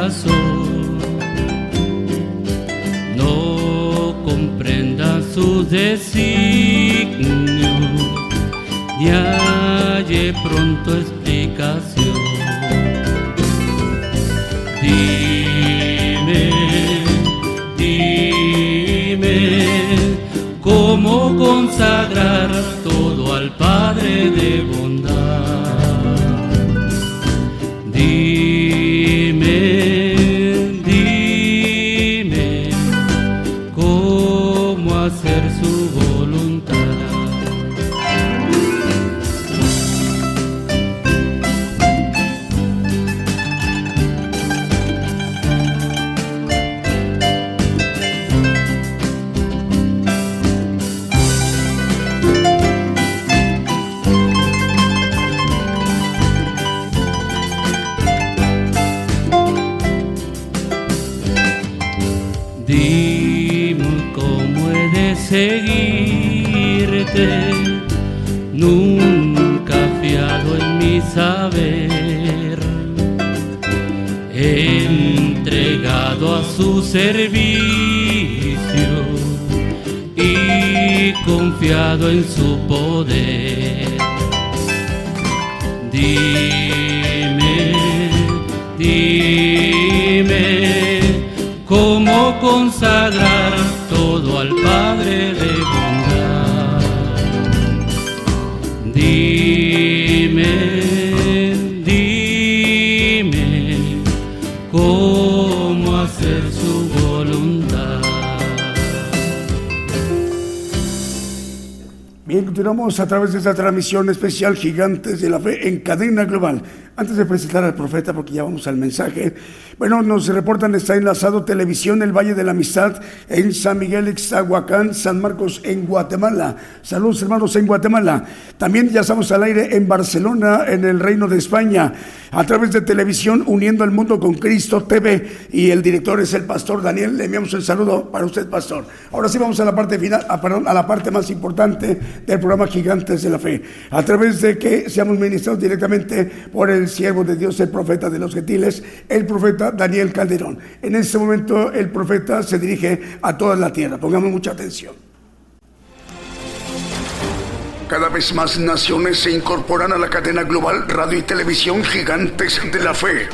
corazón, no comprenda sus designios, ni halle pronto explicación. Dime, dime, cómo consagrar todo al Padre de bondad. Nunca fiado en mi saber, entregado a su servicio y confiado en su poder. Dime, dime, cómo consagrar todo al Padre de Continuamos a través de esta transmisión especial Gigantes de la Fe en cadena global. Antes de presentar al profeta, porque ya vamos al mensaje, bueno, nos reportan, está enlazado Televisión El Valle de la Amistad en San Miguel, Ixtahuacán, San Marcos en Guatemala. Saludos hermanos en Guatemala. También ya estamos al aire en Barcelona, en el Reino de España, a través de Televisión Uniendo al Mundo con Cristo T V, y el director es el pastor Daniel. Le enviamos el saludo para usted, pastor. Ahora sí vamos a la parte final, a, perdón, a la parte más importante del programa Gigantes de la Fe, a través de que seamos ministrados directamente por el siervo de Dios, el profeta de los gentiles, el profeta Daniel Calderón. En este momento el profeta se dirige a toda la tierra. Pongamos mucha atención. Cada vez más naciones se incorporan a la cadena global Radio y Televisión Gigantes de la Fe,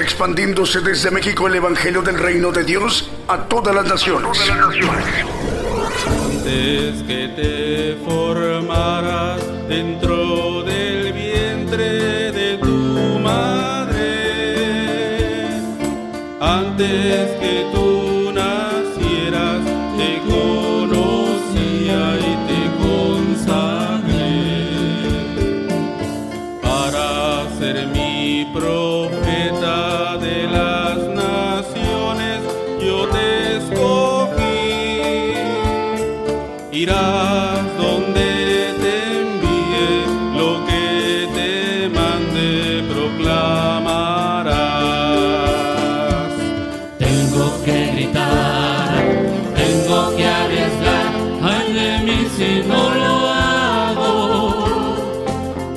expandiéndose desde México el Evangelio del Reino de Dios a todas las naciones. Antes que te formaras dentro del vientre de tu madre, antes que tú nacieras, te conocía y te consagré para ser mi profeta de las naciones. Yo te escogí. Irás donde te envíe, lo que te mande proclamarás. Tengo que gritar, tengo que arriesgar, ay de mí si no lo hago.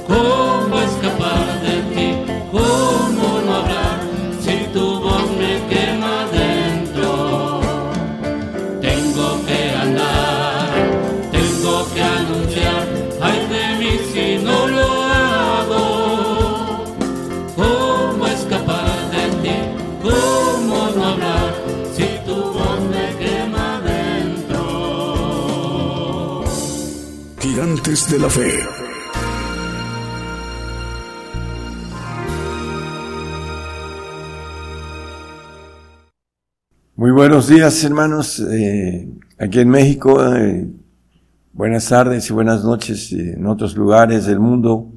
¿Cómo escapar de ti? ¿Cómo no hablar si tu voz me quema dentro? Tengo que andar, que anunciar, ay de mí si no lo hago. ¿Cómo escapar de ti? ¿Cómo no hablar si tu voz me quema dentro? Gigantes de la Fe. Muy buenos días hermanos, eh, aquí en México, eh, buenas tardes y buenas noches en otros lugares del mundo.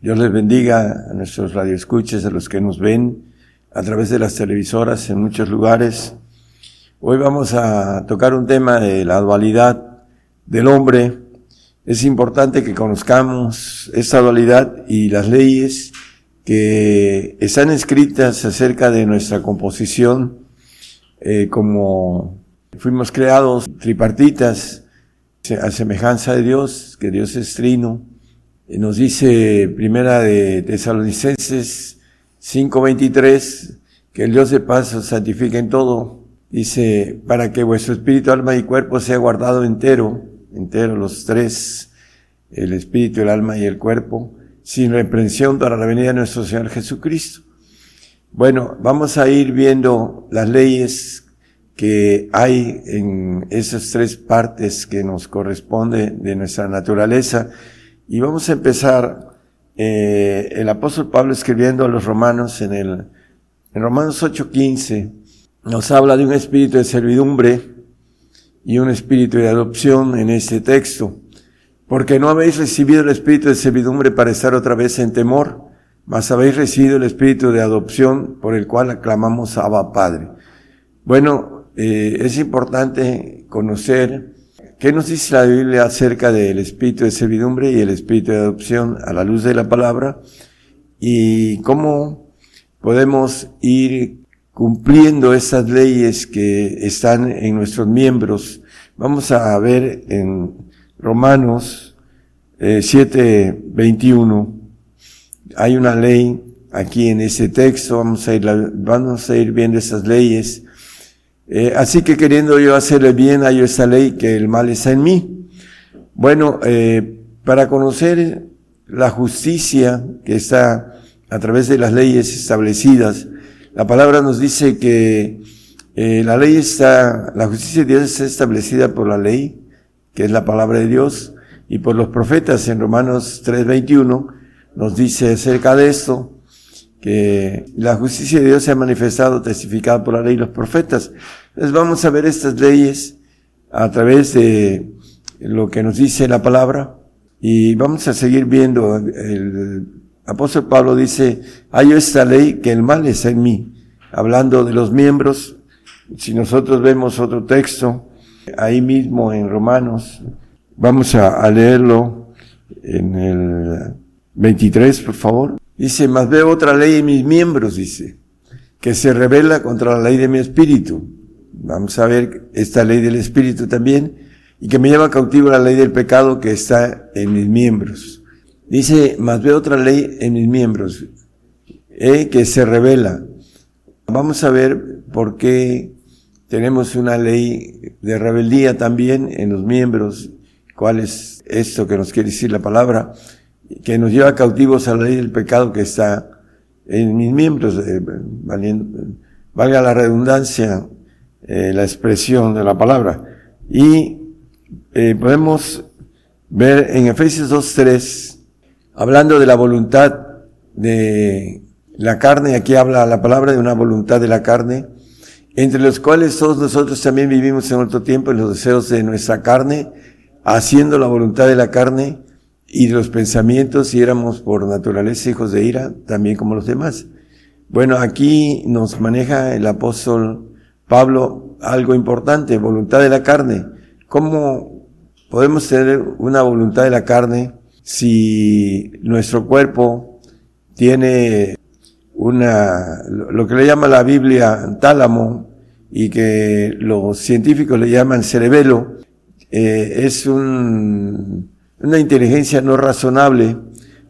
Dios les bendiga a nuestros radioescuchas, a los que nos ven a través de las televisoras en muchos lugares. Hoy vamos a tocar un tema de la dualidad del hombre. Es importante que conozcamos esta dualidad y las leyes que están escritas acerca de nuestra composición. Eh, como fuimos creados tripartitas, a semejanza de Dios, que Dios es trino. Nos dice Primera de Tesalonicenses cinco veintitrés que el Dios de paz os santifique en todo. Dice, para que vuestro espíritu, alma y cuerpo sea guardado entero, entero los tres, el espíritu, el alma y el cuerpo, sin reprensión para la venida de nuestro Señor Jesucristo. Bueno, vamos a ir viendo las leyes que hay en esas tres partes que nos corresponde de nuestra naturaleza. Y vamos a empezar, eh, el apóstol Pablo escribiendo a los romanos en el, en Romanos ocho quince, nos habla de un espíritu de servidumbre y un espíritu de adopción en este texto. Porque no habéis recibido el espíritu de servidumbre para estar otra vez en temor, mas habéis recibido el espíritu de adopción por el cual aclamamos Abba Padre. Bueno, eh, es importante conocer qué nos dice la Biblia acerca del espíritu de servidumbre y el espíritu de adopción a la luz de la palabra y cómo podemos ir cumpliendo esas leyes que están en nuestros miembros. Vamos a ver en Romanos eh, siete veintiuno, hay una ley aquí en ese texto, vamos a ir, vamos a ir viendo esas leyes. Eh, así que queriendo yo hacerle bien, hay esa ley que el mal está en mí. Bueno, eh, para conocer la justicia que está a través de las leyes establecidas, la palabra nos dice que eh, la ley está, la justicia de Dios está establecida por la ley, que es la palabra de Dios, y por los profetas. En Romanos tres veintiuno nos dice acerca de esto, que la justicia de Dios se ha manifestado, testificada por la ley y los profetas. Entonces vamos a ver estas leyes a través de lo que nos dice la palabra, y vamos a seguir viendo. El apóstol Pablo dice, hay esta ley que el mal está en mí, hablando de los miembros. Si nosotros vemos otro texto, ahí mismo en Romanos, vamos a, a leerlo en el veintitrés, por favor. Dice, mas veo otra ley en mis miembros, dice, que se rebela contra la ley de mi espíritu. Vamos a ver esta ley del espíritu también, y que me lleva cautivo la ley del pecado que está en mis miembros. Dice, mas veo otra ley en mis miembros, eh, que se rebela. Vamos a ver por qué tenemos una ley de rebeldía también en los miembros. ¿Cuál es esto que nos quiere decir la palabra? Que nos lleva cautivos a la ley del pecado que está en mis miembros. Eh, valiendo, valga la redundancia, eh, la expresión de la palabra. Y eh, podemos ver en Efesios dos tres, hablando de la voluntad de la carne. Aquí habla la palabra de una voluntad de la carne, entre los cuales todos nosotros también vivimos en otro tiempo en los deseos de nuestra carne, haciendo la voluntad de la carne y de los pensamientos, y éramos por naturaleza hijos de ira, también como los demás. Bueno, aquí nos maneja el apóstol Pablo algo importante, voluntad de la carne. ¿Cómo podemos tener una voluntad de la carne si nuestro cuerpo tiene una, lo que le llama la Biblia tálamo, y que los científicos le llaman cerebelo? Eh, es un, una inteligencia no razonable,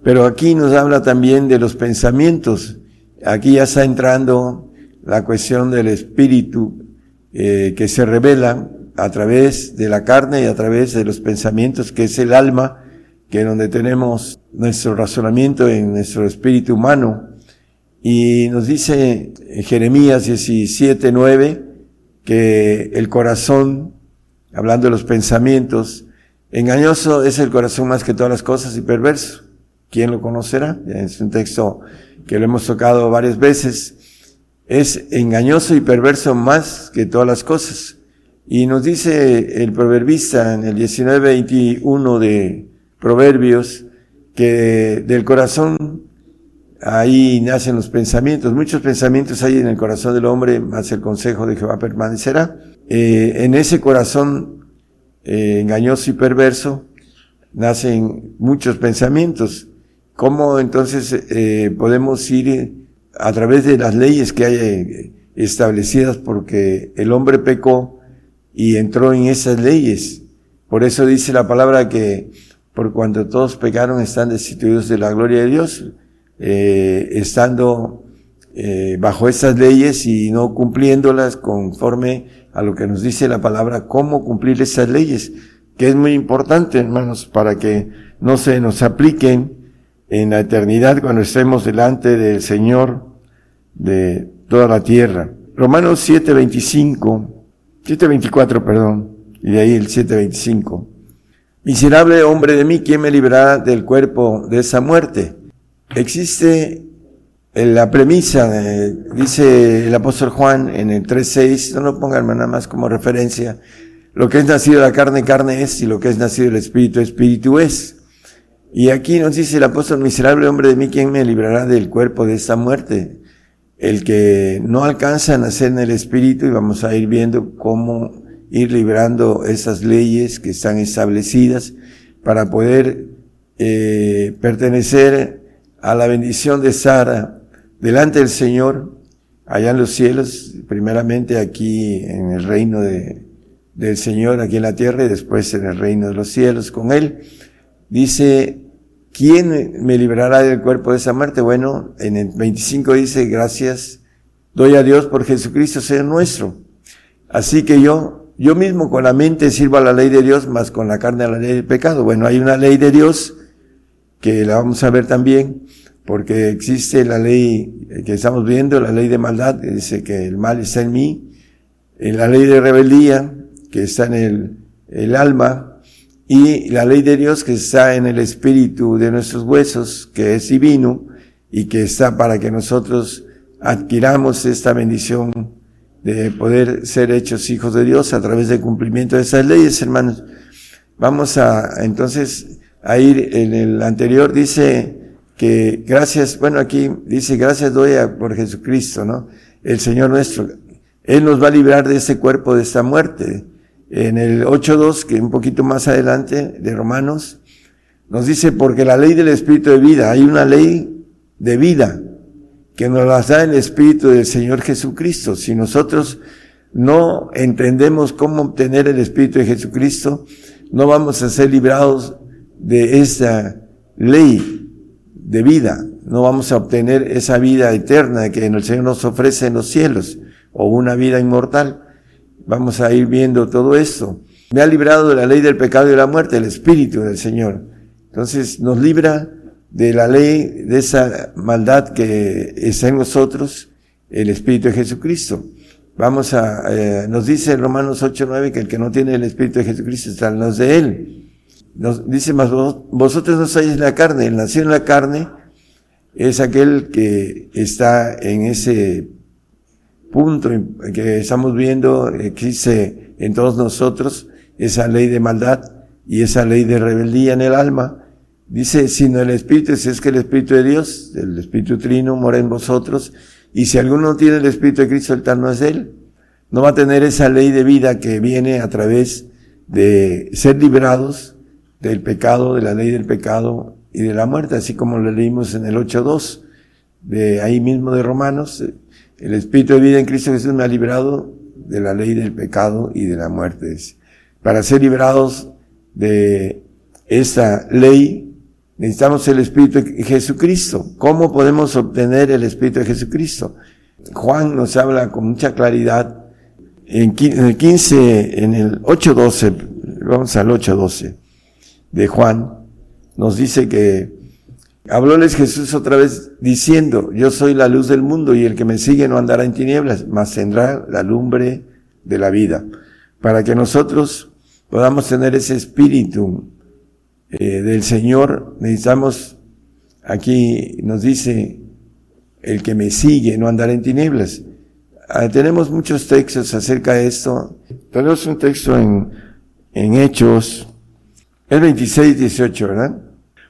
pero aquí nos habla también de los pensamientos. Aquí ya está entrando la cuestión del espíritu eh, que se revela a través de la carne y a través de los pensamientos, que es el alma, que es donde tenemos nuestro razonamiento en nuestro espíritu humano. Y nos dice Jeremías diecisiete nueve que el corazón, hablando de los pensamientos, engañoso es el corazón más que todas las cosas y perverso. ¿Quién lo conocerá? Es un texto que lo hemos tocado varias veces. Es engañoso y perverso más que todas las cosas. Y nos dice el proverbista en el diecinueve veintiuno de Proverbios que del corazón ahí nacen los pensamientos. Muchos pensamientos hay en el corazón del hombre, mas el consejo de Jehová permanecerá. Eh, en ese corazón eh, engañoso y perverso nacen muchos pensamientos. ¿Cómo entonces eh, podemos ir a través de las leyes que hay establecidas? Porque el hombre pecó y entró en esas leyes. Por eso dice la palabra que por cuanto todos pecaron están destituidos de la gloria de Dios. Eh, estando eh, bajo estas leyes y no cumpliéndolas conforme a lo que nos dice la palabra, cómo cumplir estas leyes, que es muy importante, hermanos, para que no se nos apliquen en la eternidad cuando estemos delante del Señor de toda la tierra. Romanos siete veinticinco, siete veinticuatro, perdón, y de ahí el siete veinticinco. Miserable hombre de mí, ¿quién me librará del cuerpo de esa muerte? Existe la premisa, eh, dice el apóstol Juan en el tres seis, no lo pongan nada más como referencia, lo que es nacido de la carne, carne es, y lo que es nacido del espíritu, espíritu es. Y aquí nos dice el apóstol, miserable hombre de mí, ¿quién me librará del cuerpo de esta muerte? El que no alcanza a nacer en el espíritu, y vamos a ir viendo cómo ir librando esas leyes que están establecidas para poder eh, pertenecer a la bendición de Sara delante del Señor, allá en los cielos, primeramente aquí en el reino de, del Señor, aquí en la tierra, y después en el reino de los cielos con Él. Dice, ¿quién me librará del cuerpo de esa muerte? Bueno, en el veinticinco dice, gracias doy a Dios por Jesucristo, Señor nuestro. Así que yo, yo mismo con la mente sirvo a la ley de Dios, más con la carne a la ley del pecado. Bueno, hay una ley de Dios que la vamos a ver también, porque existe la ley que estamos viendo, la ley de maldad, que dice que el mal está en mí, en la ley de rebeldía, que está en el, el alma, y la ley de Dios que está en el espíritu de nuestros huesos, que es divino, y que está para que nosotros adquiramos esta bendición de poder ser hechos hijos de Dios a través del cumplimiento de esas leyes, hermanos. Vamos a, entonces, a ir en el anterior, dice que gracias, bueno, aquí dice, gracias doy a, por Jesucristo, ¿no? El Señor nuestro. Él nos va a librar de este cuerpo, de esta muerte. En el ocho dos, que un poquito más adelante, de Romanos, nos dice, porque la ley del Espíritu de vida, hay una ley de vida que nos la da el Espíritu del Señor Jesucristo. Si nosotros no entendemos cómo obtener el Espíritu de Jesucristo, no vamos a ser librados de esa ley de vida. No vamos a obtener esa vida eterna que el Señor nos ofrece en los cielos, o una vida inmortal. Vamos a ir viendo todo esto. Me ha librado de la ley del pecado y de la muerte, el Espíritu del Señor. Entonces nos libra de la ley, de esa maldad que está en nosotros, el Espíritu de Jesucristo. Vamos a, eh, nos dice Romanos ocho nueve que el que no tiene el Espíritu de Jesucristo está en los de Él. Nos dice, más vos, vosotros no sois la carne. El nacido en la carne es aquel que está en ese punto que estamos viendo, existe en todos nosotros esa ley de maldad y esa ley de rebeldía en el alma. Dice, sino el Espíritu, si es que el Espíritu de Dios, el Espíritu Trino, mora en vosotros, y si alguno tiene el Espíritu de Cristo, el tal no es él, no va a tener esa ley de vida que viene a través de ser librados del pecado, de la ley del pecado y de la muerte, así como lo leímos en el ocho dos, de ahí mismo de Romanos. El Espíritu de vida en Cristo Jesús me ha librado de la ley del pecado y de la muerte. Para ser librados de esta ley, necesitamos el Espíritu de Jesucristo. ¿Cómo podemos obtener el Espíritu de Jesucristo? Juan nos habla con mucha claridad en el quince, en el ocho doce, vamos al ocho doce de Juan, nos dice que hablóles Jesús otra vez diciendo, yo soy la luz del mundo y el que me sigue no andará en tinieblas, mas tendrá la lumbre de la vida. Para que nosotros podamos tener ese espíritu eh, del Señor, necesitamos, aquí nos dice, el que me sigue no andará en tinieblas. Ah, tenemos muchos textos acerca de esto. Tenemos un texto en, en Hechos, es veintiséis, dieciocho, ¿verdad?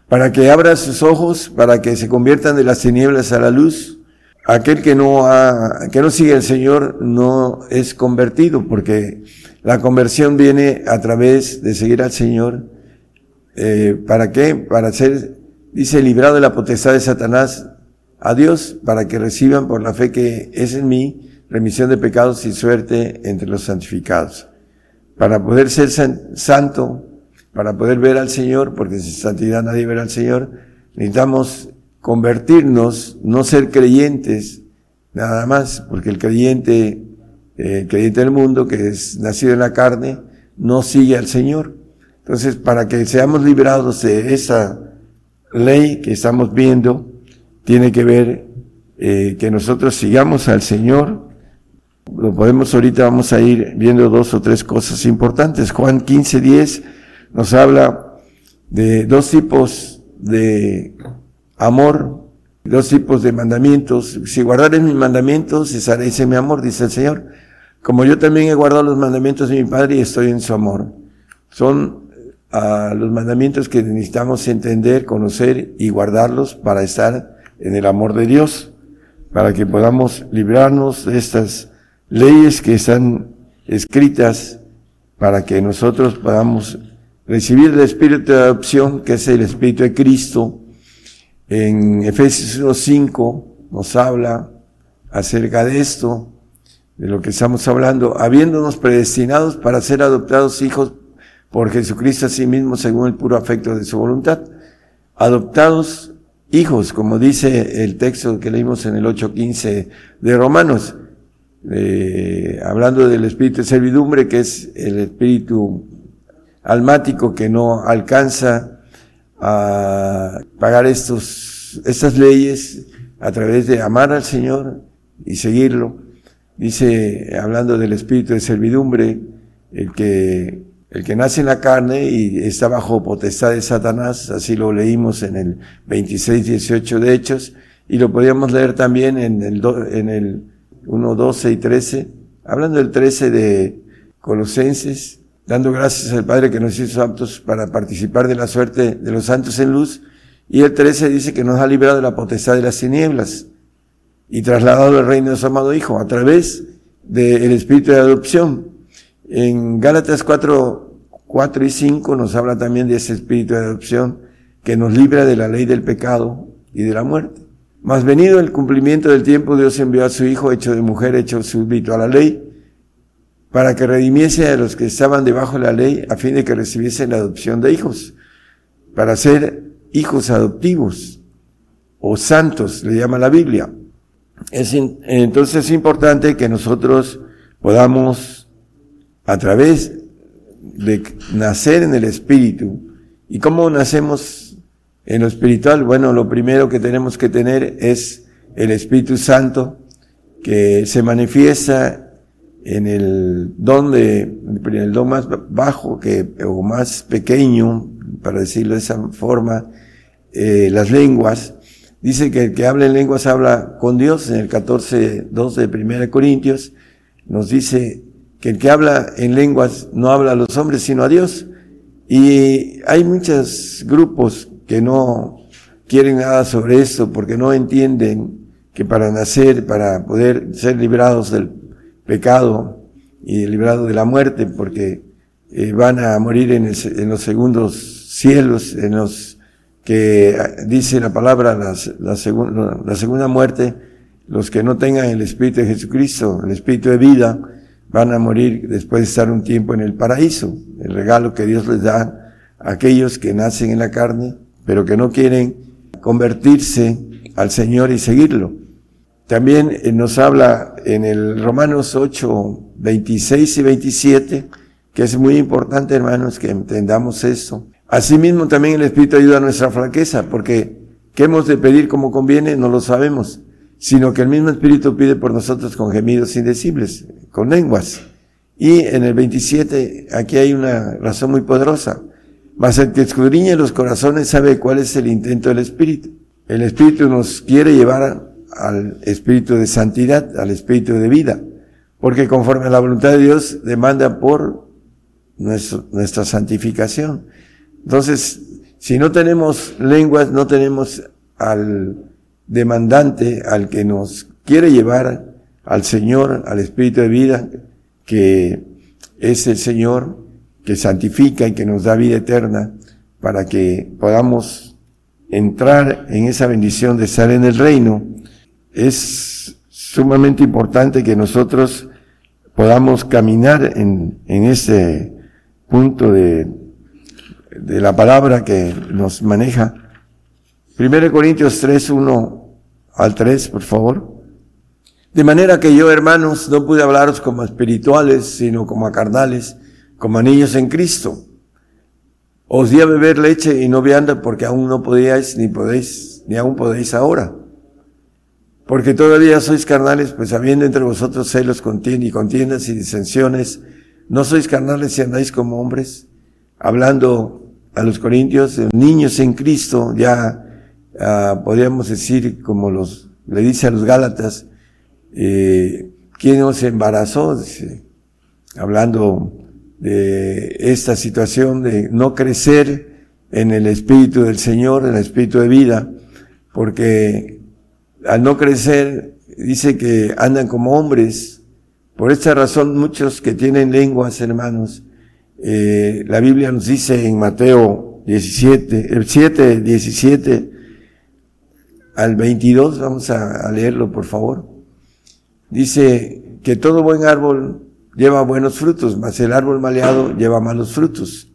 Para que abra sus ojos, para que se conviertan de las tinieblas a la luz. Aquel que no ha, que no sigue al Señor no es convertido, porque la conversión viene a través de seguir al Señor. Eh, ¿para qué? Para ser, dice, librado de la potestad de Satanás a Dios, para que reciban por la fe que es en mí remisión de pecados y suerte entre los santificados. Para poder ser san, santo, para poder ver al Señor, porque sin santidad nadie verá al Señor, necesitamos convertirnos, no ser creyentes nada más, porque el creyente, el creyente del mundo, que es nacido en la carne, no sigue al Señor. Entonces, para que seamos librados de esa ley que estamos viendo, tiene que ver eh, que nosotros sigamos al Señor. Lo podemos, ahorita vamos a ir viendo dos o tres cosas importantes. Juan quince diez nos habla de dos tipos de amor, dos tipos de mandamientos. Si guardares mis mandamientos, cesaréis en mi amor, dice el Señor. Como yo también he guardado los mandamientos de mi Padre y estoy en su amor. Son uh, los mandamientos que necesitamos entender, conocer y guardarlos para estar en el amor de Dios, para que podamos librarnos de estas leyes que están escritas, para que nosotros podamos recibir el Espíritu de adopción, que es el Espíritu de Cristo. En Efesios uno cinco nos habla acerca de esto, de lo que estamos hablando, habiéndonos predestinados para ser adoptados hijos por Jesucristo a sí mismo según el puro afecto de su voluntad. Adoptados hijos, como dice el texto que leímos en el ocho quince de Romanos, eh, hablando del espíritu de servidumbre, que es el espíritu almático que no alcanza a pagar estos, estas leyes a través de amar al Señor y seguirlo. Dice, hablando del espíritu de servidumbre, el que, el que nace en la carne y está bajo potestad de Satanás, así lo leímos en el veintiséis dieciocho de Hechos, y lo podíamos leer también en el, en el uno doce y trece, hablando del trece de Colosenses, dando gracias al Padre que nos hizo aptos para participar de la suerte de los santos en luz, y el trece dice que nos ha librado de la potestad de las tinieblas y trasladado al reino de su amado Hijo a través del espíritu de adopción. En Gálatas cuatro, cuatro y cinco nos habla también de ese espíritu de adopción que nos libra de la ley del pecado y de la muerte. Mas venido el cumplimiento del tiempo, Dios envió a su Hijo, hecho de mujer, hecho súbdito a la ley, para que redimiese a los que estaban debajo de la ley, a fin de que recibiesen la adopción de hijos, para ser hijos adoptivos o santos, le llama la Biblia. Es, entonces es importante que nosotros podamos, a través de nacer en el Espíritu. ¿Y cómo nacemos en lo espiritual? Bueno, lo primero que tenemos que tener es el Espíritu Santo, que se manifiesta en el don de, en el don más bajo, que, o más pequeño, para decirlo de esa forma, eh, las lenguas. Dice que el que habla en lenguas habla con Dios. En el catorce dos de primera Corintios nos dice que el que habla en lenguas no habla a los hombres sino a Dios. Y hay muchos grupos que no quieren nada sobre esto porque no entienden que para nacer, para poder ser librados del pecado y librados de la muerte, porque eh, van a morir en, el, en los segundos cielos, en los que dice la palabra, la, la, segun, la segunda muerte, los que no tengan el Espíritu de Jesucristo, el Espíritu de vida, van a morir después de estar un tiempo en el paraíso. El regalo que Dios les da a aquellos que nacen en la carne, pero que no quieren convertirse al Señor y seguirlo. También nos habla en el Romanos ocho, veintiséis y veintisiete, que es muy importante, hermanos, que entendamos esto. Asimismo también el Espíritu ayuda a nuestra flaqueza, porque ¿qué hemos de pedir como conviene? No lo sabemos, sino que el mismo Espíritu pide por nosotros con gemidos indecibles, con lenguas. Y en el veintisiete, aquí hay una razón muy poderosa. Mas el que escudriña los corazones sabe cuál es el intento del Espíritu. El Espíritu nos quiere llevar al Espíritu de santidad, al Espíritu de vida, porque conforme a la voluntad de Dios demanda por nuestro, nuestra santificación. Entonces, si no tenemos lenguas, no tenemos al demandante, al que nos quiere llevar al Señor, al Espíritu de vida, que es el Señor que santifica y que nos da vida eterna, para que podamos entrar en esa bendición de estar en el reino. Es sumamente importante que nosotros podamos caminar en, en ese punto de de la palabra que nos maneja. primera Corintios tres, uno al tres, por favor. De manera que yo, hermanos, no pude hablaros como espirituales, sino como a carnales, como a niños en Cristo. Os di a beber leche y no vianda, porque aún no podíais, ni podéis, ni aún podéis ahora. Porque todavía sois carnales, pues habiendo entre vosotros celos y contiendas y disensiones, ¿no sois carnales si andáis como hombres? Hablando a los corintios, niños en Cristo, ya uh, podríamos decir, como los le dice a los gálatas, eh, ¿quién os embarazó? Dice, hablando de esta situación de no crecer en el Espíritu del Señor, en el Espíritu de vida, porque al no crecer, dice que andan como hombres. Por esta razón, muchos que tienen lenguas, hermanos, eh, la Biblia nos dice en Mateo diecisiete, diecisiete al veintidós, vamos a, a leerlo por favor. Dice que todo buen árbol lleva buenos frutos, mas el árbol maleado lleva malos frutos.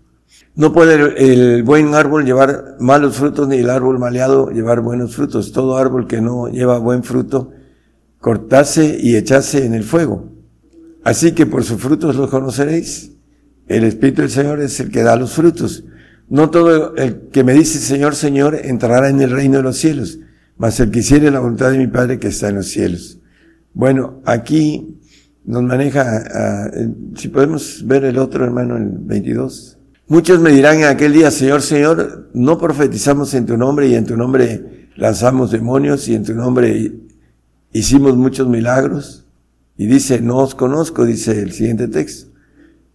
No puede el, el buen árbol llevar malos frutos, ni el árbol maleado llevar buenos frutos. Todo árbol que no lleva buen fruto, cortase y echase en el fuego. Así que por sus frutos los conoceréis. El Espíritu del Señor es el que da los frutos. No todo el que me dice Señor, Señor, entrará en el reino de los cielos, mas el que hiciere la voluntad de mi Padre que está en los cielos. Bueno, aquí nos maneja, uh, si podemos ver el otro, hermano, el veintidós. Muchos me dirán en aquel día, Señor, Señor, no profetizamos en tu nombre, y en tu nombre lanzamos demonios, y en tu nombre hicimos muchos milagros. Y dice, no os conozco, dice el siguiente texto.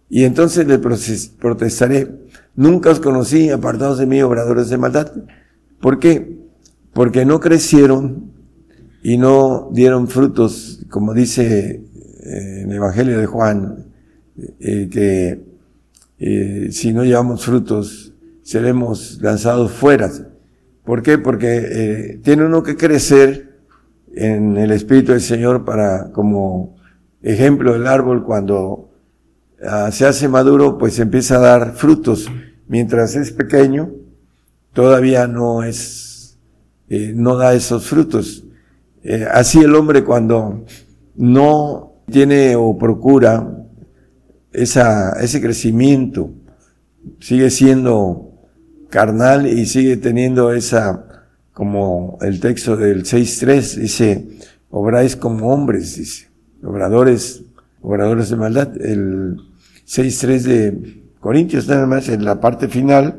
Y entonces le protestaré, nunca os conocí, apartados de mí, obradores de maldad. ¿Por qué? Porque no crecieron y no dieron frutos, como dice eh, en el Evangelio de Juan, eh, que Eh, si no llevamos frutos, seremos lanzados fuera. ¿Por qué? Porque eh, tiene uno que crecer en el Espíritu del Señor para, como ejemplo, el árbol cuando ah, se hace maduro, pues empieza a dar frutos. Mientras es pequeño, todavía no es, eh, no da esos frutos. Eh, así el hombre cuando no tiene o procura Esa, ese crecimiento, sigue siendo carnal y sigue teniendo esa, como el texto del seis tres dice, obráis como hombres, dice, obradores, obradores de maldad. El seis tres de Corintios, nada más, en la parte final,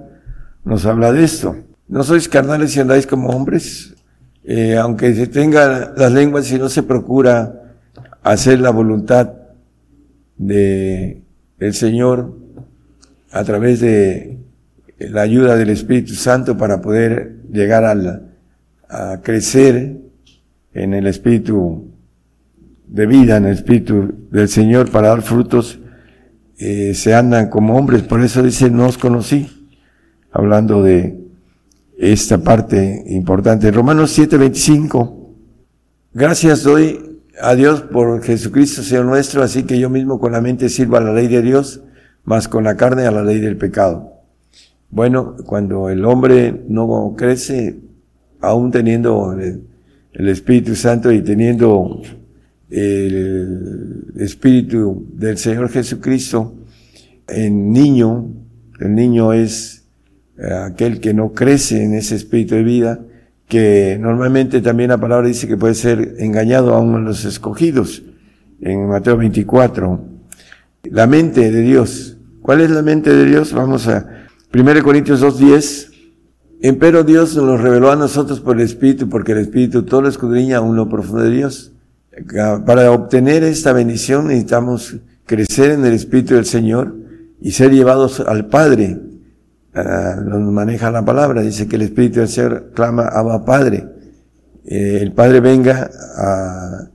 nos habla de esto. No sois carnales si andáis como hombres, eh, aunque se tenga las lenguas, si no se procura hacer la voluntad de el Señor a través de la ayuda del Espíritu Santo para poder llegar a, la, a crecer en el Espíritu de vida, en el Espíritu del Señor para dar frutos, eh, se andan como hombres. Por eso dice, no os conocí, hablando de esta parte importante. Romanos siete veinticinco, gracias doy a Dios por Jesucristo Señor nuestro, así que yo mismo con la mente sirvo a la ley de Dios, mas con la carne a la ley del pecado. Bueno, cuando el hombre no crece, aún teniendo el, el Espíritu Santo y teniendo el Espíritu del Señor Jesucristo, el niño, el niño es aquel que no crece en ese Espíritu de vida, que normalmente también la palabra dice que puede ser engañado aún a los escogidos, en Mateo veinticuatro. La mente de Dios. ¿Cuál es la mente de Dios? Vamos a primera de Corintios dos diez. Empero Dios nos lo reveló a nosotros por el Espíritu, porque el Espíritu todo lo escudriña aún lo profundo de Dios. Para obtener esta bendición necesitamos crecer en el Espíritu del Señor y ser llevados al Padre. Uh, nos maneja la palabra, dice que el Espíritu del Señor clama Abba Padre, eh, el Padre venga a,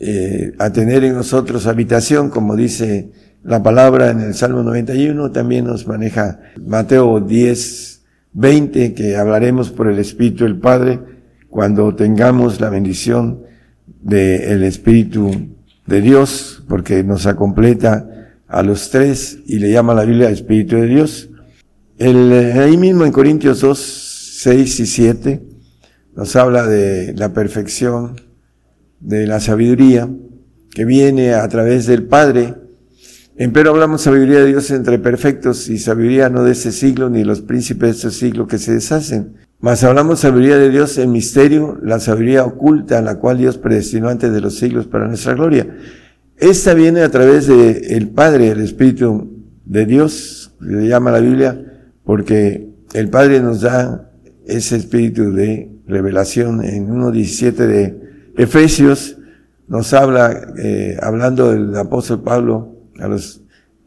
eh, a tener en nosotros habitación, como dice la palabra en el Salmo noventa y uno. También nos maneja Mateo diez veinte, que hablaremos por el Espíritu del Padre cuando tengamos la bendición del Espíritu de Dios, porque nos acompleta a los tres y le llama la Biblia Espíritu de Dios. El, ahí mismo en Corintios dos, seis y siete nos habla de la perfección de la sabiduría que viene a través del Padre. Empero hablamos sabiduría de Dios entre perfectos, y sabiduría no de este siglo, ni los príncipes de este siglo que se deshacen. Mas hablamos sabiduría de Dios en misterio, la sabiduría oculta, la cual Dios predestinó antes de los siglos para nuestra gloria. Esta viene a través del Padre, el Espíritu de Dios, le llama la Biblia, porque el Padre nos da ese espíritu de revelación. En uno diecisiete de Efesios nos habla, eh, hablando el apóstol Pablo a los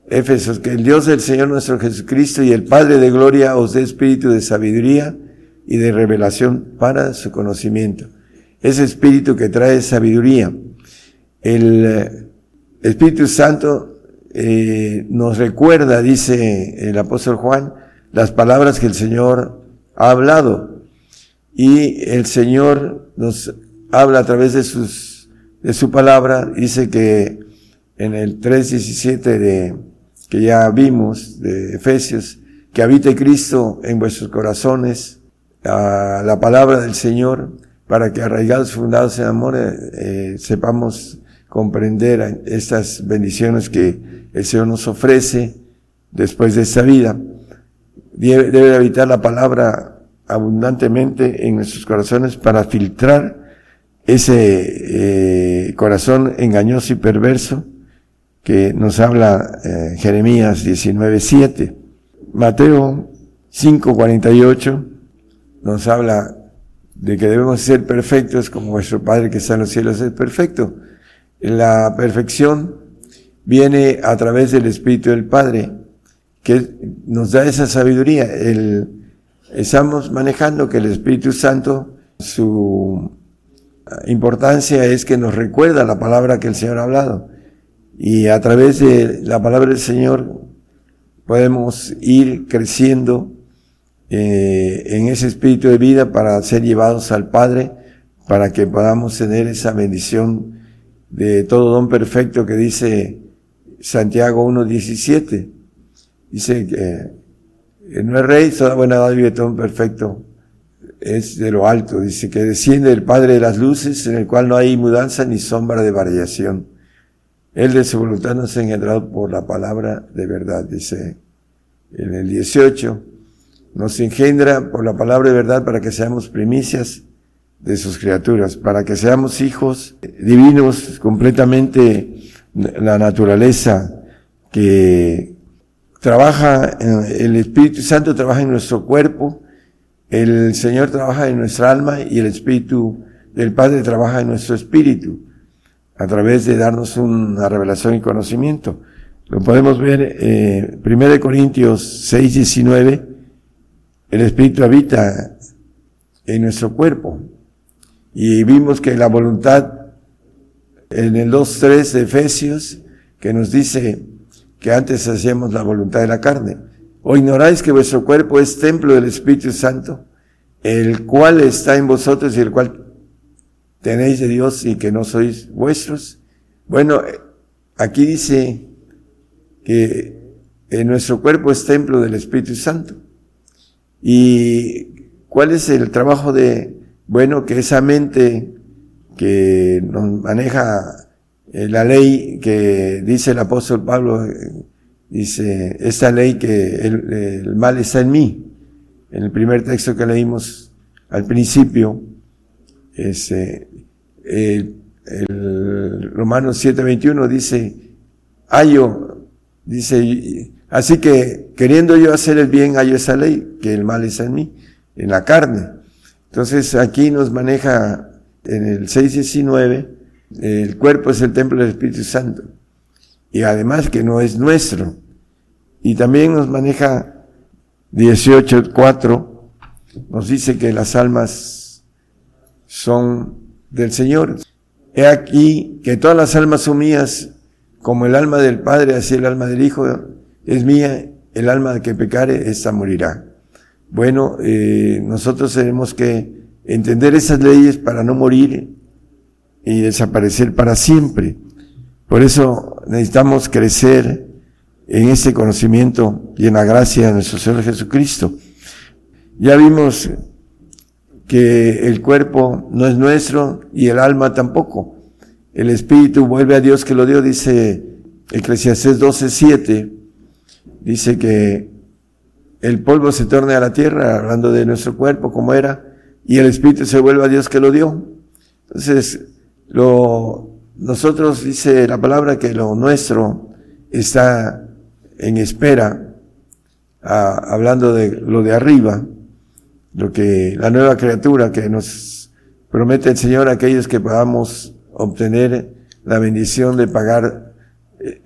Éfesos, que el Dios del Señor nuestro Jesucristo y el Padre de gloria os dé espíritu de sabiduría y de revelación para su conocimiento. Ese espíritu que trae sabiduría. El Espíritu Santo eh, nos recuerda, dice el apóstol Juan, las palabras que el Señor ha hablado. Y el Señor nos habla a través de sus, de su palabra. Dice que en el tres diecisiete de, que ya vimos, de Efesios, que habite Cristo en vuestros corazones, a la palabra del Señor, para que arraigados, fundados en amor, eh, sepamos comprender estas bendiciones que el Señor nos ofrece después de esta vida. Debe, debe habitar la palabra abundantemente en nuestros corazones para filtrar ese eh, corazón engañoso y perverso que nos habla eh, Jeremías diecinueve siete. Mateo cinco cuarenta y ocho nos habla de que debemos ser perfectos como vuestro Padre que está en los cielos es perfecto. La perfección viene a través del Espíritu del Padre, que nos da esa sabiduría. El, estamos manejando que el Espíritu Santo, su importancia es que nos recuerda la palabra que el Señor ha hablado. Y a través de la palabra del Señor podemos ir creciendo eh, en ese espíritu de vida para ser llevados al Padre, para que podamos tener esa bendición de todo don perfecto que dice Santiago uno diecisiete. Dice que no es rey, toda buena dádiva y todo don perfecto es de lo alto. Dice que desciende del Padre de las luces, en el cual no hay mudanza ni sombra de variación. Él de su voluntad nos ha engendrado por la palabra de verdad. Dice en el dieciocho, nos engendra por la palabra de verdad para que seamos primicias de sus criaturas, para que seamos hijos divinos, completamente la naturaleza que trabaja, el Espíritu Santo trabaja en nuestro cuerpo, el Señor trabaja en nuestra alma y el Espíritu del Padre trabaja en nuestro espíritu a través de darnos una revelación y conocimiento. Lo podemos ver eh, primero Corintios seis diecinueve, el Espíritu habita en nuestro cuerpo. Y vimos que la voluntad, en el dos tres de Efesios, que nos dice que antes hacíamos la voluntad de la carne. ¿O ignoráis que vuestro cuerpo es templo del Espíritu Santo, el cual está en vosotros y el cual tenéis de Dios y que no sois vuestros? Bueno, aquí dice que en nuestro cuerpo es templo del Espíritu Santo. ¿Y cuál es el trabajo de? Bueno, que esa mente que nos maneja la ley que dice el apóstol Pablo, dice, esta ley que el, el mal está en mí. En el primer texto que leímos al principio, es, eh, el, el Romanos siete veintiuno dice, hallo, dice, así que queriendo yo hacer el bien, hallo esa ley, que el mal está en mí, en la carne. Entonces aquí nos maneja en el seis diecinueve, el cuerpo es el templo del Espíritu Santo, y además que no es nuestro. Y también nos maneja dieciocho cuatro, nos dice que las almas son del Señor. He aquí que todas las almas son mías, como el alma del Padre, así el alma del Hijo es mía, el alma que pecare, ésta morirá. Bueno, eh, nosotros tenemos que entender esas leyes para no morir y desaparecer para siempre. Por eso necesitamos crecer en este conocimiento y en la gracia de nuestro Señor Jesucristo. Ya vimos que el cuerpo no es nuestro y el alma tampoco. el espíritu vuelve a Dios que lo dio, dice Eclesiastés doce siete, dice que el polvo se torna a la tierra, hablando de nuestro cuerpo como era, y el espíritu se vuelve a Dios que lo dio. Entonces, lo, nosotros, dice la palabra, que lo nuestro está en espera, a, hablando de lo de arriba, lo que, la nueva criatura que nos promete el Señor a aquellos que podamos obtener la bendición de pagar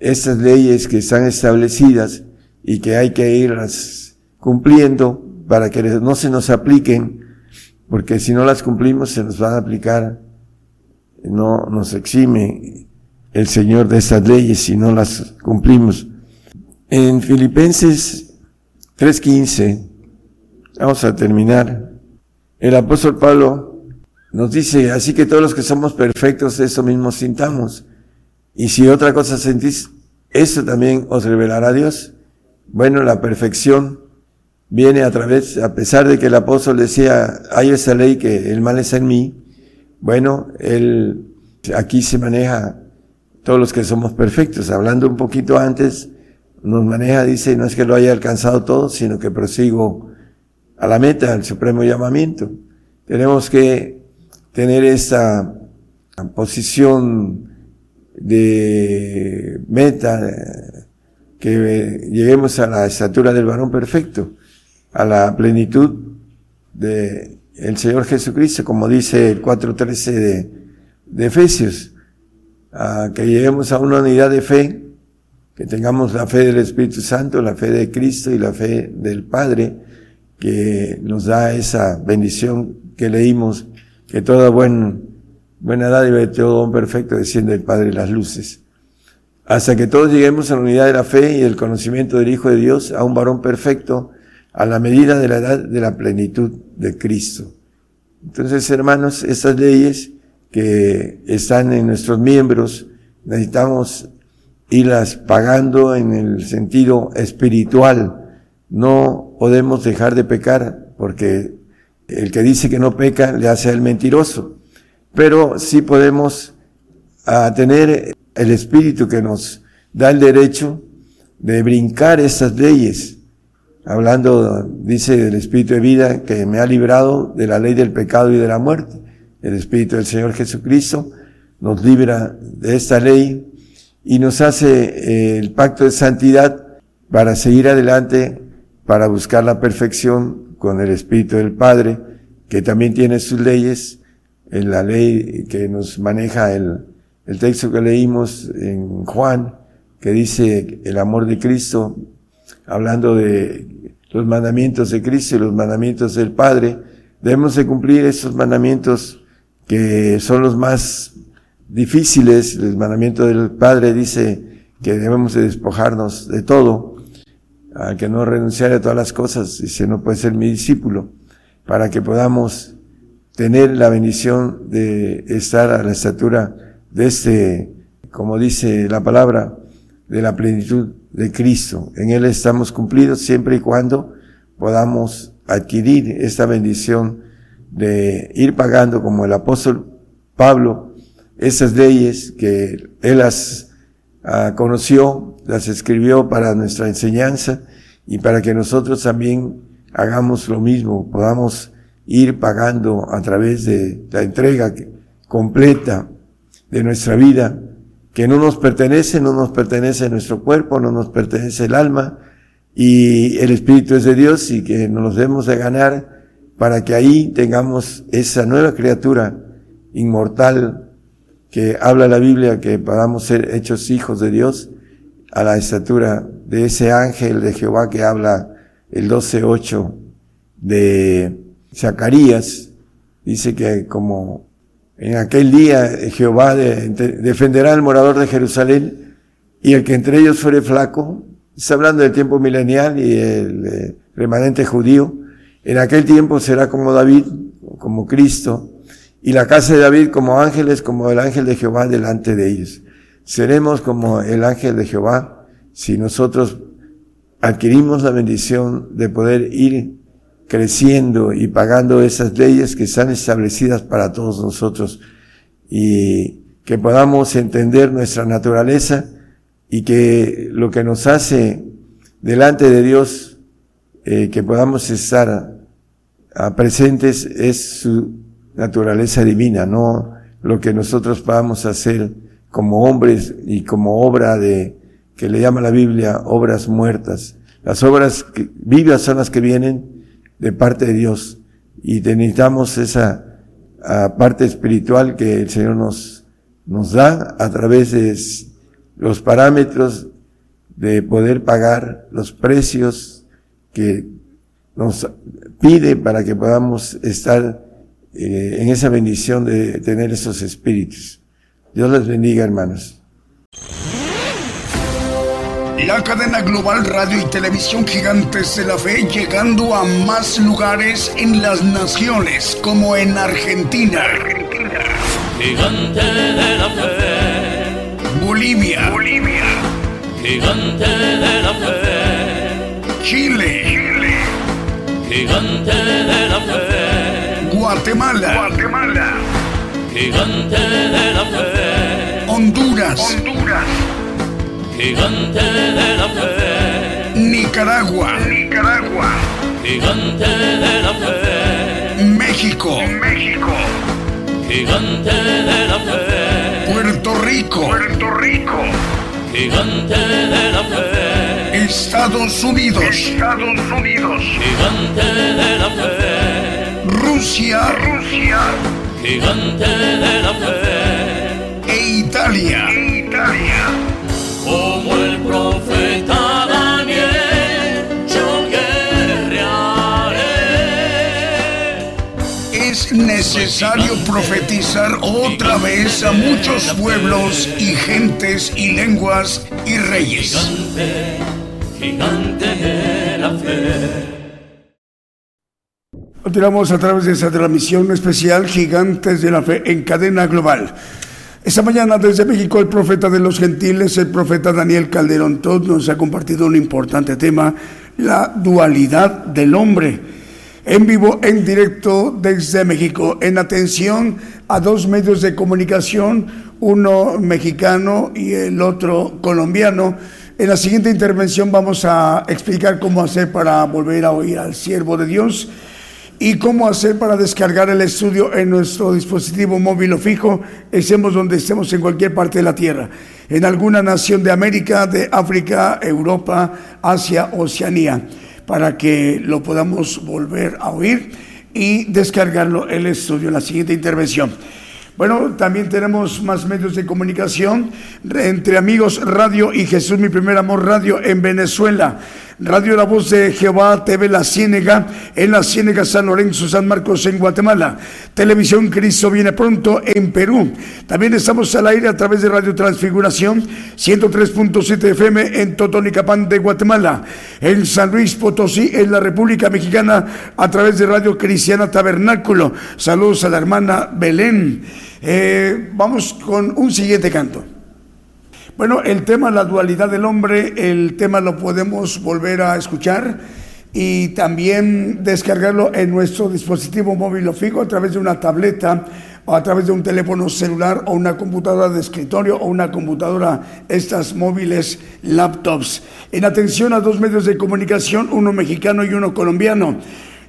estas leyes que están establecidas y que hay que irlas cumpliendo para que no se nos apliquen, porque si no las cumplimos se nos van a aplicar. No nos exime el Señor de estas leyes si no las cumplimos. En Filipenses tres quince, vamos a terminar, el apóstol Pablo nos dice, así que todos los que somos perfectos, eso mismo sintamos. Y si otra cosa sentís, eso también os revelará Dios. Bueno, la perfección viene a través, a pesar de que el apóstol decía, hay esa ley que el mal está en mí. Bueno, él, aquí se maneja todos los que somos perfectos. Hablando un poquito antes, nos maneja, dice, no es que lo haya alcanzado todo, sino que prosigo a la meta, al supremo llamamiento. Tenemos que tener esta posición de meta, que lleguemos a la estatura del varón perfecto, a la plenitud de el Señor Jesucristo, como dice el cuatro trece de, de Efesios, a que lleguemos a una unidad de fe, que tengamos la fe del Espíritu Santo, la fe de Cristo y la fe del Padre, que nos da esa bendición que leímos, que toda buen, buena dádiva y todo don perfecto desciende del Padre de las luces. Hasta que todos lleguemos a la unidad de la fe y el conocimiento del Hijo de Dios, a un varón perfecto, a la medida de la edad de la plenitud de Cristo. Entonces, hermanos, estas leyes que están en nuestros miembros, necesitamos irlas pagando en el sentido espiritual. No podemos dejar de pecar, porque el que dice que no peca le hace al mentiroso. Pero sí podemos a, tener el espíritu que nos da el derecho de brincar estas leyes. Hablando, dice, del espíritu de vida que me ha librado de la ley del pecado y de la muerte. El espíritu del Señor Jesucristo nos libra de esta ley y nos hace eh, el pacto de santidad para seguir adelante, para buscar la perfección con el espíritu del Padre, que también tiene sus leyes. En la ley que nos maneja el, el texto que leímos en Juan, que dice el amor de Cristo, hablando de los mandamientos de Cristo y los mandamientos del Padre, debemos de cumplir esos mandamientos que son los más difíciles. El mandamiento del Padre dice que debemos de despojarnos de todo, a que no renunciar a todas las cosas, dice, no puede ser mi discípulo, para que podamos tener la bendición de estar a la estatura de este, como dice la palabra, de la plenitud de Cristo. En Él estamos cumplidos siempre y cuando podamos adquirir esta bendición de ir pagando, como el apóstol Pablo, esas leyes que Él las uh, conoció, las escribió para nuestra enseñanza y para que nosotros también hagamos lo mismo, podamos ir pagando a través de la entrega completa de nuestra vida, que no nos pertenece, no nos pertenece nuestro cuerpo, no nos pertenece el alma, y el Espíritu es de Dios, y que nos debemos de ganar para que ahí tengamos esa nueva criatura inmortal que habla la Biblia, que podamos ser hechos hijos de Dios a la estatura de ese ángel de Jehová que habla el doce ocho de Zacarías. Dice que como en aquel día Jehová de, de, defenderá al morador de Jerusalén, y el que entre ellos fuere flaco, está hablando del tiempo milenial y el eh, remanente judío, en aquel tiempo será como David, como Cristo, y la casa de David como ángeles, como el ángel de Jehová delante de ellos. Seremos como el ángel de Jehová si nosotros adquirimos la bendición de poder ir creciendo y pagando esas leyes que están establecidas para todos nosotros. Y que podamos entender nuestra naturaleza y que lo que nos hace delante de Dios, eh, que podamos estar a presentes, es su naturaleza divina, no lo que nosotros podamos hacer como hombres y como obra de, que le llama la Biblia, obras muertas. Las obras que, vivas son las que vienen de parte de Dios, y necesitamos esa a, parte espiritual que el Señor nos, nos da a través de los parámetros de poder pagar los precios que nos pide para que podamos estar eh, en esa bendición de tener esos espíritus. Dios les bendiga, hermanos. La cadena global Radio y Televisión Gigantes de la Fe, llegando a más lugares en las naciones, como en Argentina, Argentina. Gigante de la Fe. Bolivia, Bolivia. Gigante de la Fe. Chile, Chile. Gigante de la Fe. Guatemala, Guatemala. Gigante de la Fe. Honduras, Honduras. Gigante de la Fe. Nicaragua, Nicaragua. Gigante de la Fe. México, México. Gigante de la Fe. Puerto Rico, Puerto Rico. Gigante de la Fe. Estados Unidos, Estados Unidos. Gigante de la Fe. Rusia, Rusia. Gigante de la Fe. E Italia, Italia. Como el profeta Daniel, yo guerrearé. Es necesario profetizar otra vez a muchos pueblos y gentes y lenguas y reyes. Gigante, gigante de la fe. Continuamos a través de esta transmisión especial Gigantes de la Fe en cadena global. Esta mañana desde México el profeta de los gentiles, el profeta Daniel Calderón Todd, nos ha compartido un importante tema, la dualidad del hombre. En vivo, en directo desde México, en atención a dos medios de comunicación, uno mexicano y el otro colombiano. En la siguiente intervención vamos a explicar cómo hacer para volver a oír al siervo de Dios y cómo hacer para descargar el estudio en nuestro dispositivo móvil o fijo, estemos donde estemos, en cualquier parte de la tierra, en alguna nación de América, de África, Europa, Asia, Oceanía, para que lo podamos volver a oír y descargarlo el estudio en la siguiente intervención. Bueno, también tenemos más medios de comunicación, Entre Amigos Radio y Jesús Mi Primer Amor Radio en Venezuela, Radio La Voz de Jehová, T V La Ciénega, en La Ciénega, San Lorenzo, San Marcos, en Guatemala, Televisión Cristo Viene Pronto en Perú. También estamos al aire a través de Radio Transfiguración, ciento tres punto siete F M en Totonicapán de Guatemala, en San Luis Potosí, en la República Mexicana, a través de Radio Cristiana Tabernáculo. Saludos a la hermana Belén. Eh, vamos con un siguiente canto. Bueno, el tema, la dualidad del hombre, el tema lo podemos volver a escuchar y también descargarlo en nuestro dispositivo móvil o fijo a través de una tableta o a través de un teléfono celular o una computadora de escritorio o una computadora, estas móviles, laptops. En atención a dos medios de comunicación, uno mexicano y uno colombiano.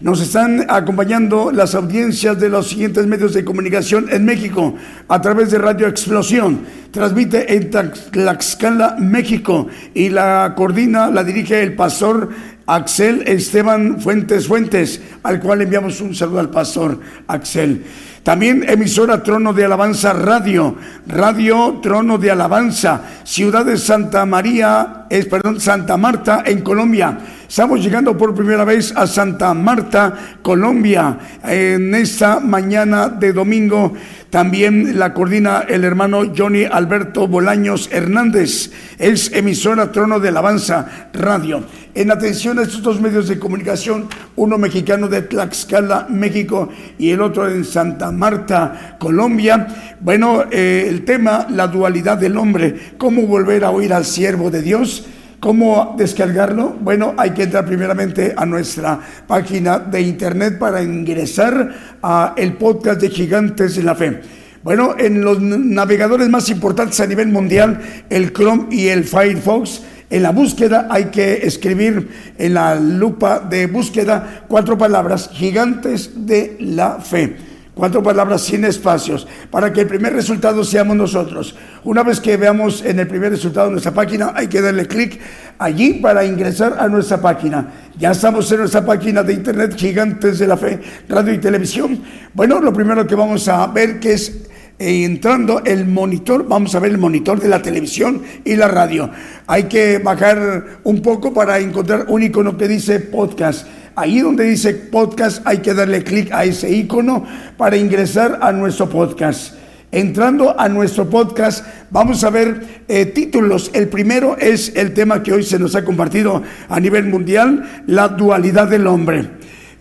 Nos están acompañando las audiencias de los siguientes medios de comunicación en México a través de Radio Explosión. Transmite en Tlaxcala, México, y la coordina, la dirige el pastor Axel Esteban Fuentes Fuentes, al cual enviamos un saludo al pastor Axel. También Emisora Trono de Alabanza Radio, Radio Trono de Alabanza, Ciudad de Santa María, es, perdón, Santa Marta en Colombia. Estamos llegando por primera vez a Santa Marta, Colombia, en esta mañana de domingo. También la coordina el hermano Johnny Alberto Bolaños Hernández, es Emisora Trono de Alabanza Radio. En atención a estos dos medios de comunicación, uno mexicano de Tlaxcala, México, y el otro en Santa Marta, Colombia. Bueno, eh, el tema, la dualidad del hombre, cómo volver a oír al siervo de Dios. ¿Cómo descargarlo? Bueno, hay que entrar primeramente a nuestra página de internet para ingresar al podcast de Gigantes de la Fe. Bueno, en los navegadores más importantes a nivel mundial, el Chrome y el Firefox, en la búsqueda hay que escribir en la lupa de búsqueda cuatro palabras: Gigantes de la Fe. Cuatro palabras sin espacios, para que el primer resultado seamos nosotros. Una vez que veamos en el primer resultado nuestra página, hay que darle clic allí para ingresar a nuestra página. Ya estamos en nuestra página de internet, Gigantes de la Fe, Radio y Televisión. Bueno, lo primero que vamos a ver que es... entrando el monitor, vamos a ver el monitor de la televisión y la radio. Hay que bajar un poco para encontrar un icono que dice podcast. Ahí donde dice podcast hay que darle clic a ese icono para ingresar a nuestro podcast. Entrando a nuestro podcast, vamos a ver eh, títulos. El primero es el tema que hoy se nos ha compartido a nivel mundial, la dualidad del hombre.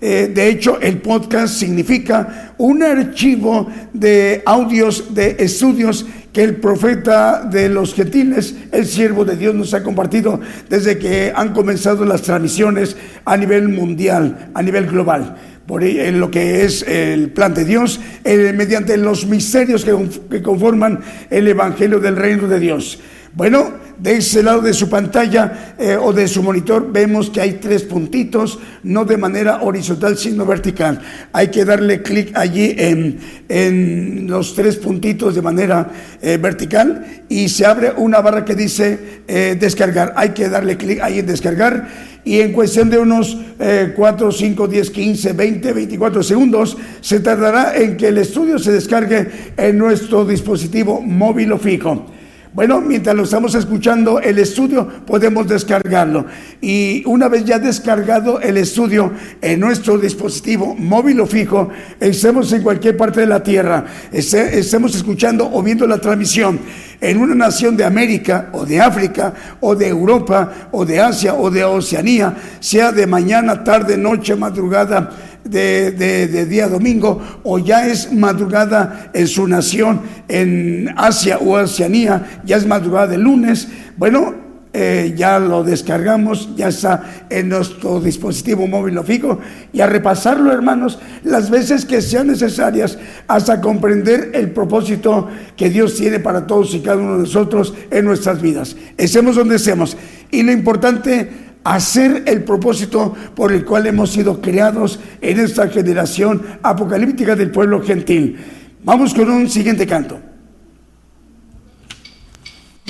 Eh, de hecho, el podcast significa un archivo de audios, de estudios que el profeta de los gentiles, el siervo de Dios, nos ha compartido desde que han comenzado las transmisiones a nivel mundial, a nivel global. Por en lo que es el plan de Dios, eh, mediante los misterios que, que conforman el Evangelio del Reino de Dios. Bueno, de ese lado de su pantalla eh, o de su monitor vemos que hay tres puntitos, no de manera horizontal sino vertical. Hay que darle clic allí en, en los tres puntitos de manera eh, vertical y se abre una barra que dice eh, descargar. Hay que darle clic ahí en descargar y en cuestión de unos eh, cuatro, cinco, diez, quince, veinte, veinticuatro segundos se tardará en que el estudio se descargue en nuestro dispositivo móvil o fijo. Bueno, mientras lo estamos escuchando el estudio, podemos descargarlo. Y una vez ya descargado el estudio en nuestro dispositivo móvil o fijo, estemos en cualquier parte de la tierra, este, estemos escuchando o viendo la transmisión en una nación de América o de África o de Europa o de Asia o de Oceanía, sea de mañana, tarde, noche, madrugada, De, de, de día domingo, o ya es madrugada en su nación, en Asia o Oceanía, ya es madrugada de lunes. Bueno, eh, ya lo descargamos, ya está en nuestro dispositivo móvil o fijo, y a repasarlo, hermanos, las veces que sean necesarias hasta comprender el propósito que Dios tiene para todos y cada uno de nosotros en nuestras vidas. Estemos donde estemos, y lo importante, hacer el propósito por el cual hemos sido creados en esta generación apocalíptica del pueblo gentil. Vamos con un siguiente canto.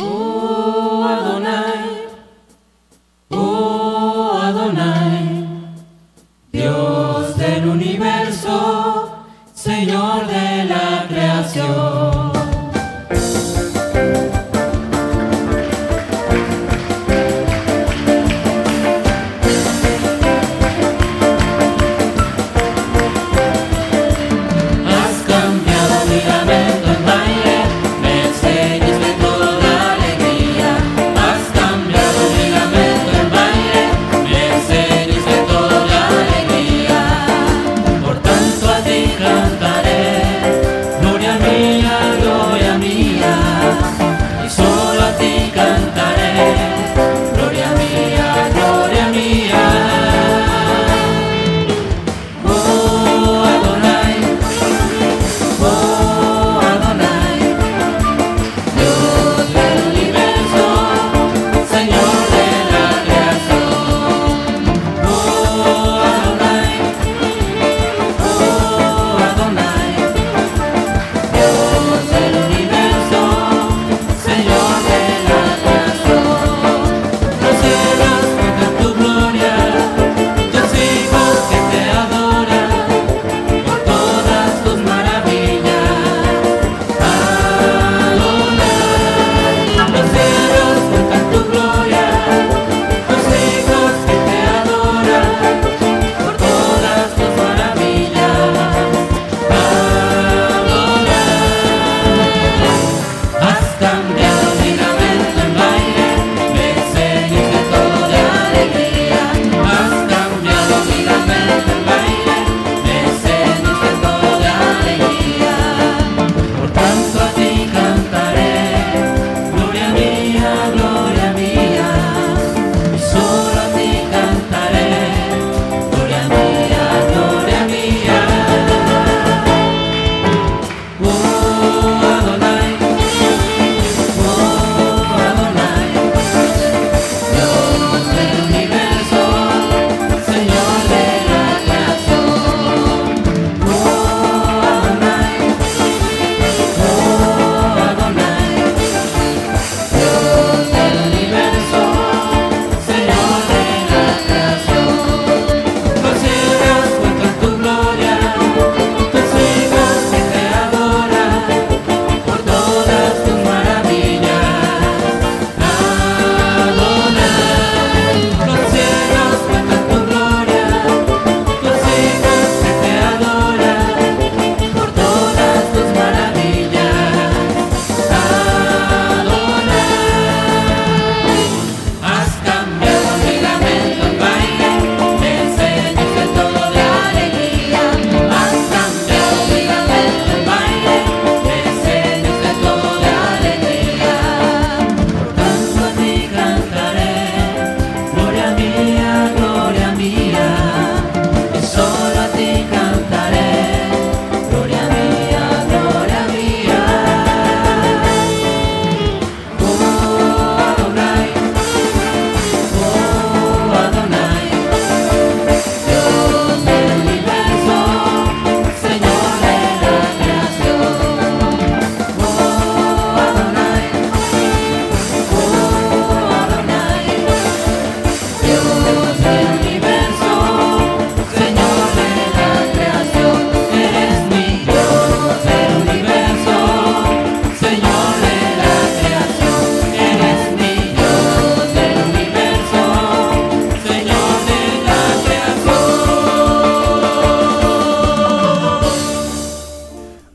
Oh Adonai, oh Adonai, Dios del universo, Señor de la creación. Mírame con baile, me enseñaste toda alegría.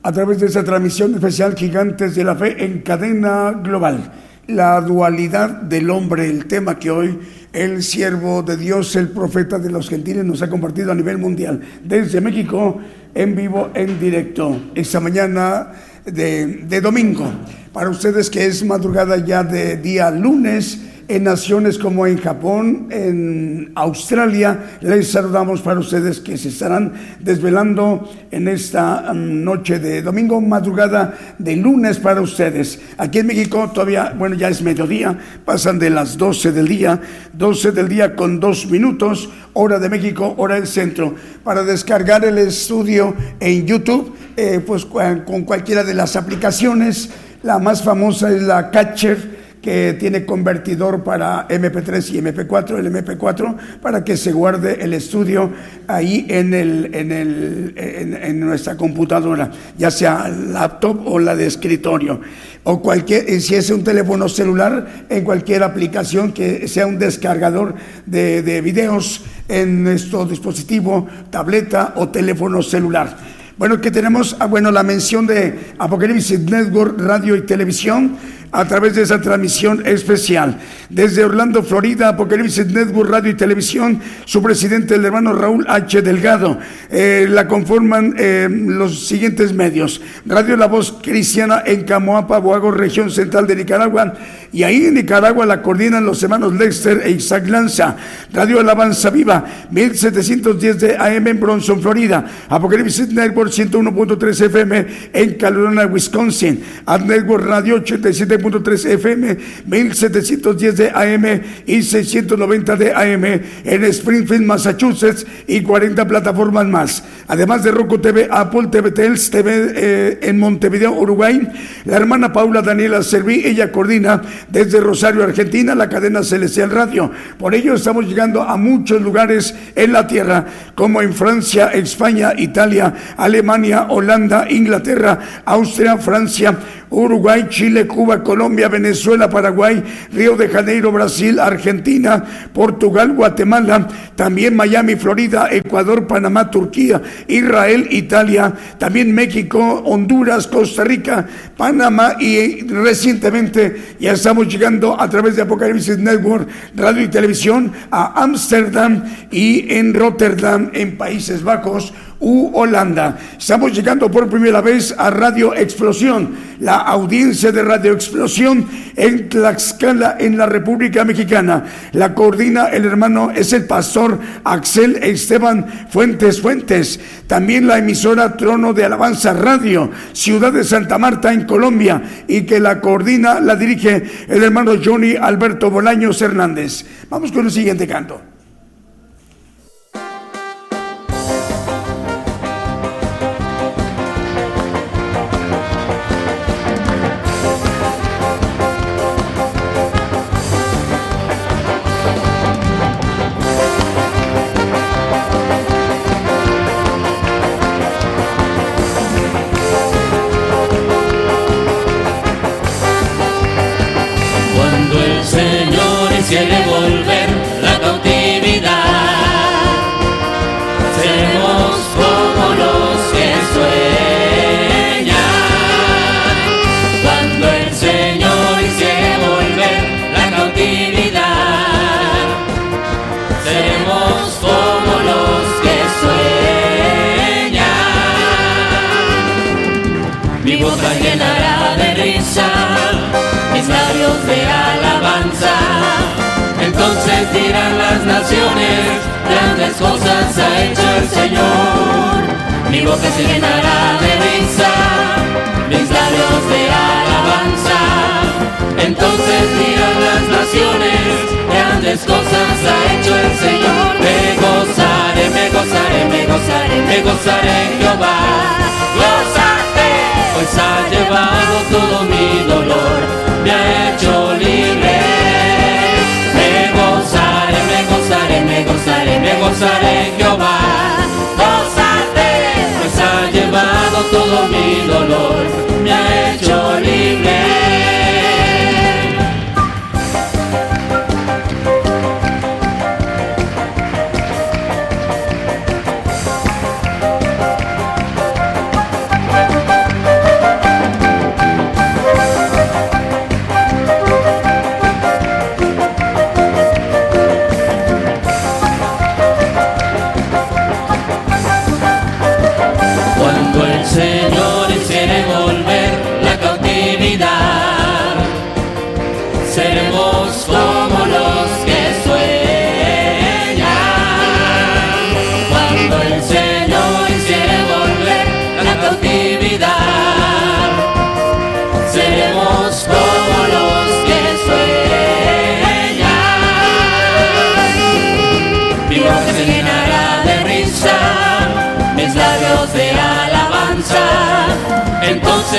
a través de esta transmisión especial Gigantes de la Fe en cadena global. La dualidad del hombre, el tema que hoy el siervo de Dios, el profeta de los gentiles, nos ha compartido a nivel mundial, desde México, en vivo, en directo, esta mañana de, de domingo. Para ustedes que es madrugada ya de día lunes, en naciones como en Japón, en Australia, les saludamos para ustedes que se estarán desvelando en esta noche de domingo, madrugada de lunes para ustedes. Aquí en México todavía, bueno, ya es mediodía, pasan de las doce del día, doce del día con dos minutos, hora de México, hora del centro. Para descargar el estudio en YouTube, eh, pues con cualquiera de las aplicaciones. La más famosa es la Catcher, que tiene convertidor para eme pe tres y eme pe cuatro, el eme pe cuatro, para que se guarde el estudio ahí en, el, en, el, en, en nuestra computadora, ya sea laptop o la de escritorio, o cualquier, si es un teléfono celular, en cualquier aplicación que sea un descargador de, de videos en nuestro dispositivo, tableta o teléfono celular. Bueno, que tenemos, bueno, la mención de Apocalipsis Network, Radio y Televisión, a través de esa transmisión especial. Desde Orlando, Florida, Apocalipsis Network, Radio y Televisión, su presidente, el hermano Raúl H. Delgado. Eh, la conforman eh, los siguientes medios. Radio La Voz Cristiana en Camoapa, Boago, región central de Nicaragua. Y ahí en Nicaragua la coordinan los hermanos Lester e Isaac Lanza. Radio Alabanza Viva, mil setecientos diez de A M en Bronson, Florida. Apocalipsis Network, ciento uno punto tres efe eme en Kelowna, Wisconsin. Ad Network Radio, ochenta y siete punto tres efe eme, mil setecientos diez de A M y seiscientos noventa de A M en Springfield, Massachusetts, y cuarenta plataformas más. Además de Roku T V, Apple T V, Tels T V eh, en Montevideo, Uruguay. La hermana Paula Daniela Serví, ella coordina desde Rosario, Argentina, la cadena Celestial Radio. Por ello estamos llegando a muchos lugares en la tierra, como en Francia, España, Italia, Alemania, Holanda, Inglaterra, Austria, Francia, Uruguay, Chile, Cuba, Colombia, Venezuela, Paraguay, Río de Janeiro, Brasil, Argentina, Portugal, Guatemala, también Miami, Florida, Ecuador, Panamá, Turquía, Israel, Italia, también México, Honduras, Costa Rica, Panamá, y recientemente ya estamos llegando a través de Apocalipsis Network, Radio y Televisión, a Ámsterdam y en Rotterdam, en Países Bajos u Holanda. Estamos llegando por primera vez a Radio Explosión, la audiencia de Radio Explosión en Tlaxcala, en la República Mexicana. La coordina el hermano, es el pastor Axel Esteban Fuentes Fuentes. También la emisora Trono de Alabanza Radio, Ciudad de Santa Marta, en Colombia, y que la coordina, la dirige el hermano Johnny Alberto Bolaños Hernández. Vamos con el siguiente canto.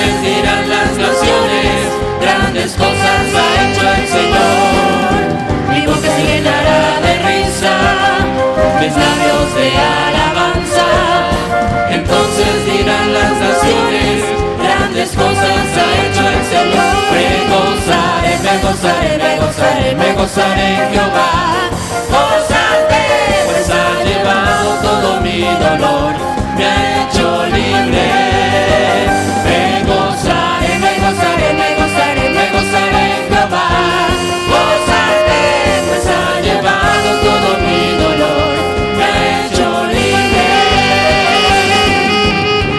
voces dirán las canciones, grandes cosas ha hecho el Señor. Mi boca se llenará de risa, mis labios de alabanza. Entonces dirán las naciones, grandes cosas ha hecho el Señor. Me gozaré, me gozaré, me gozaré, me gozaré en Jehová. Gózate, pues ha llevado todo mi dolor, me ha hecho libre.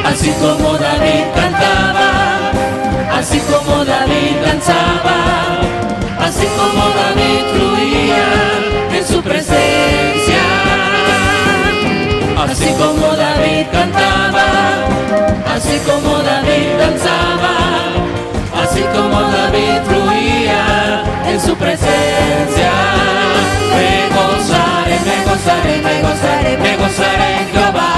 Así como David cantaba, así como David danzaba, así como David fluía en su presencia. Así como David cantaba, así como David danzaba, así como David fluía en su presencia. Me gozaré, me gozaré, me gozaré, me gozaré en Jehová.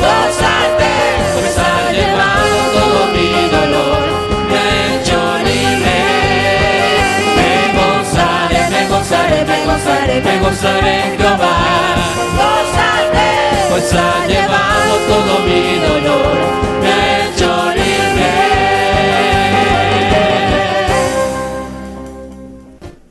Gózate, pues ha llevado todo mi dolor, me ha hecho libre. Me gozaré, me gozaré, me gozaré, me gozaré en Jehová. Gózate, pues ha llevado todo mi dolor, me ha hecho libre.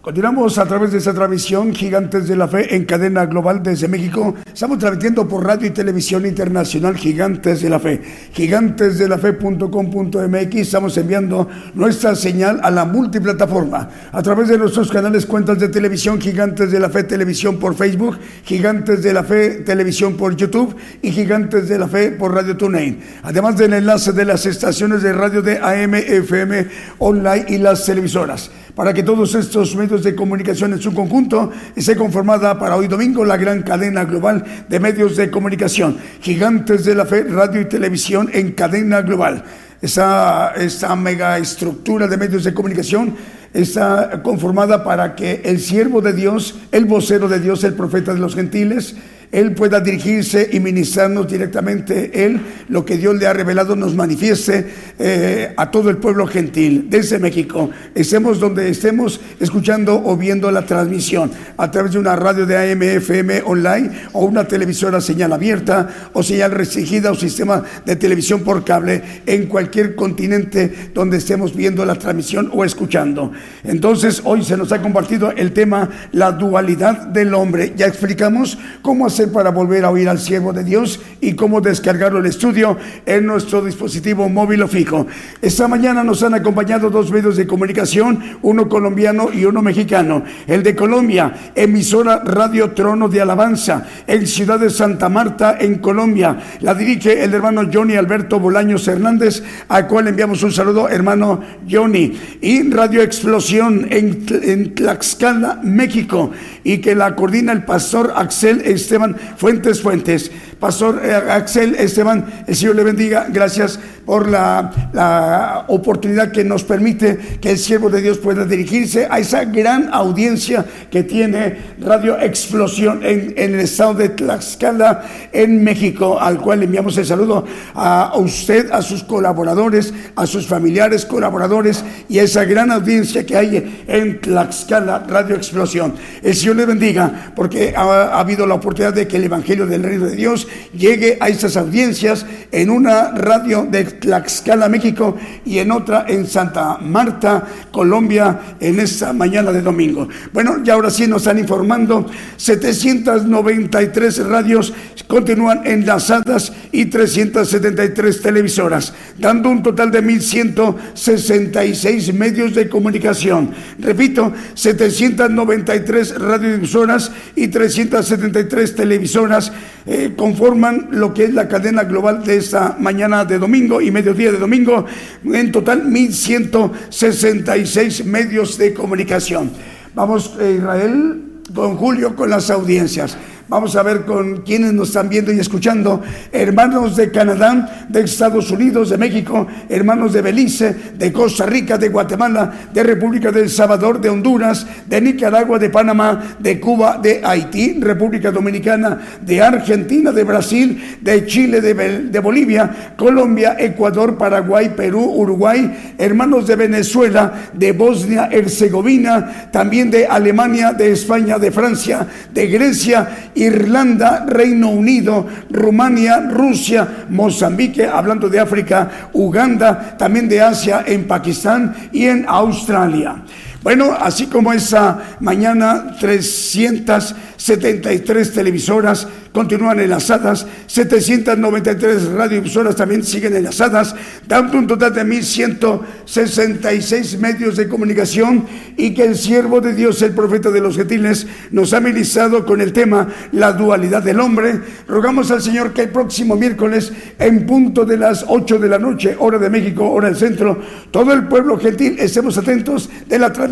Continuamos a través de esta transmisión Gigantes de la Fe en cadena global desde México. Estamos transmitiendo por radio y televisión internacional Gigantes de la Fe, gigantes de la fe punto com punto m x. Estamos enviando nuestra señal a la multiplataforma a través de nuestros canales, cuentas de televisión Gigantes de la Fe Televisión por Facebook, Gigantes de la Fe Televisión por YouTube y Gigantes de la Fe por Radio TuneIn, además del enlace de las estaciones de radio de A M, F M, online y las televisoras, para que todos estos medios de comunicación en su conjunto esté conformada para hoy domingo la gran cadena global de medios de comunicación, Gigantes de la Fe, radio y televisión en cadena global. Esa, esa mega estructura de medios de comunicación está conformada para que el siervo de Dios, el vocero de Dios, el profeta de los gentiles, él pueda dirigirse y ministrarnos directamente. Él, lo que Dios le ha revelado, nos manifieste eh, a todo el pueblo gentil desde México. Estemos donde estemos escuchando o viendo la transmisión a través de una radio de A M, F M, online o una televisora señal abierta o señal restringida o sistema de televisión por cable en cualquier continente donde estemos viendo la transmisión o escuchando. Entonces, hoy se nos ha compartido el tema, la dualidad del hombre. Ya explicamos cómo hacer para volver a oír al siervo de Dios y cómo descargarlo el estudio en nuestro dispositivo móvil o fijo. Esta mañana nos han acompañado dos medios de comunicación, uno colombiano y uno mexicano. El de Colombia, emisora Radio Trono de Alabanza, en Ciudad de Santa Marta, en Colombia. La dirige el hermano Johnny Alberto Bolaños Hernández, a cual enviamos un saludo, hermano Johnny. Y Radio Explosión en, en Tlaxcala, México, y que la coordina el pastor Axel Esteban Fuentes Fuentes. Pastor eh, Axel Esteban, el Señor le bendiga. Gracias por la, la oportunidad que nos permite que el siervo de Dios pueda dirigirse a esa gran audiencia que tiene Radio Explosión en, en el estado de Tlaxcala, en México, al cual enviamos el saludo a usted, a sus colaboradores, a sus familiares colaboradores y a esa gran audiencia que hay en Tlaxcala, Radio Explosión. El Señor le bendiga, porque ha, ha habido la oportunidad de que el Evangelio del Reino de Dios llegue a estas audiencias en una radio de Tlaxcala, México, y en otra en Santa Marta, Colombia, en esta mañana de domingo. Bueno, ya ahora sí nos están informando, setecientas noventa y tres radios continúan enlazadas y trescientas setenta y tres televisoras, dando un total de mil ciento sesenta y seis medios de comunicación. Repito, setecientas noventa y tres radiodifusoras y trescientas setenta y tres televisoras eh, conforman lo que es la cadena global de esta mañana de domingo y mediodía de domingo, en total mil ciento sesenta y seis medios de comunicación. Vamos, Israel, don Julio, con las audiencias. Vamos a ver con quienes nos están viendo y escuchando. Hermanos de Canadá, de Estados Unidos, de México, hermanos de Belice, de Costa Rica, de Guatemala, de República del Salvador, de Honduras, de Nicaragua, de Panamá, de Cuba, de Haití, República Dominicana, de Argentina, de Brasil, de Chile, de, Bel- de Bolivia, Colombia, Ecuador, Paraguay, Perú, Uruguay, hermanos de Venezuela, de Bosnia, Herzegovina, también de Alemania, de España, de Francia, de Grecia, Irlanda, Reino Unido, Rumania, Rusia, Mozambique, hablando de África, Uganda, también de Asia, en Pakistán y en Australia. Bueno, así como esa mañana, trescientas setenta y tres televisoras continúan enlazadas, setecientas noventa y tres radioemisoras también siguen enlazadas, dando un total de mil ciento sesenta y seis medios de comunicación, y que el siervo de Dios, el profeta de los gentiles, nos ha ministrado con el tema la dualidad del hombre. Rogamos al Señor que el próximo miércoles, en punto de las ocho de la noche, hora de México, hora del centro, todo el pueblo gentil estemos atentos de la transmisión.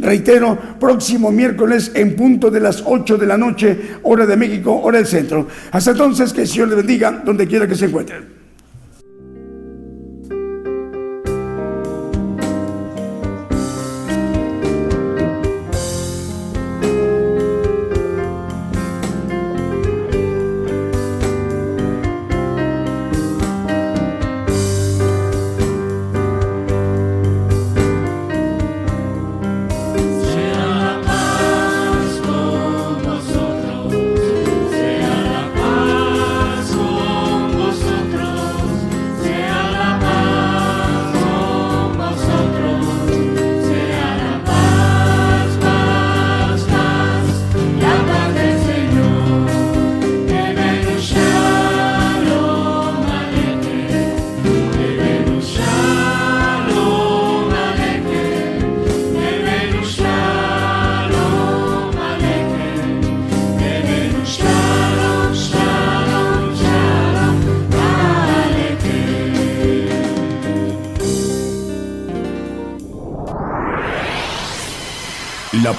Reitero, próximo miércoles en punto de las ocho de la noche, hora de México, hora del centro. Hasta entonces, que el Señor le bendiga donde quiera que se encuentren. La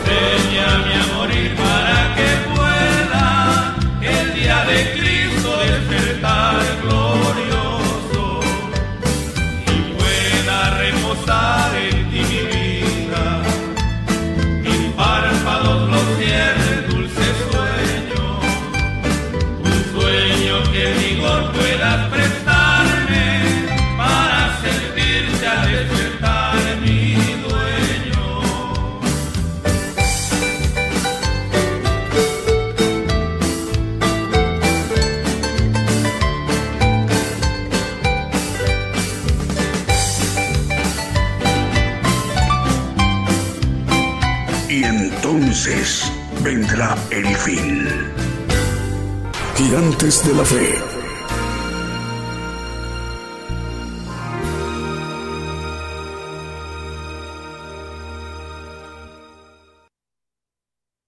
Enséñame a morir para que pueda el día de Cristo despertar glorioso y pueda reposar en ti mi vida. Mis párpados los cierren. Puedas prestarme para sentirte a despertar mi dueño. Y entonces vendrá el fin. Gigantes de la Fe.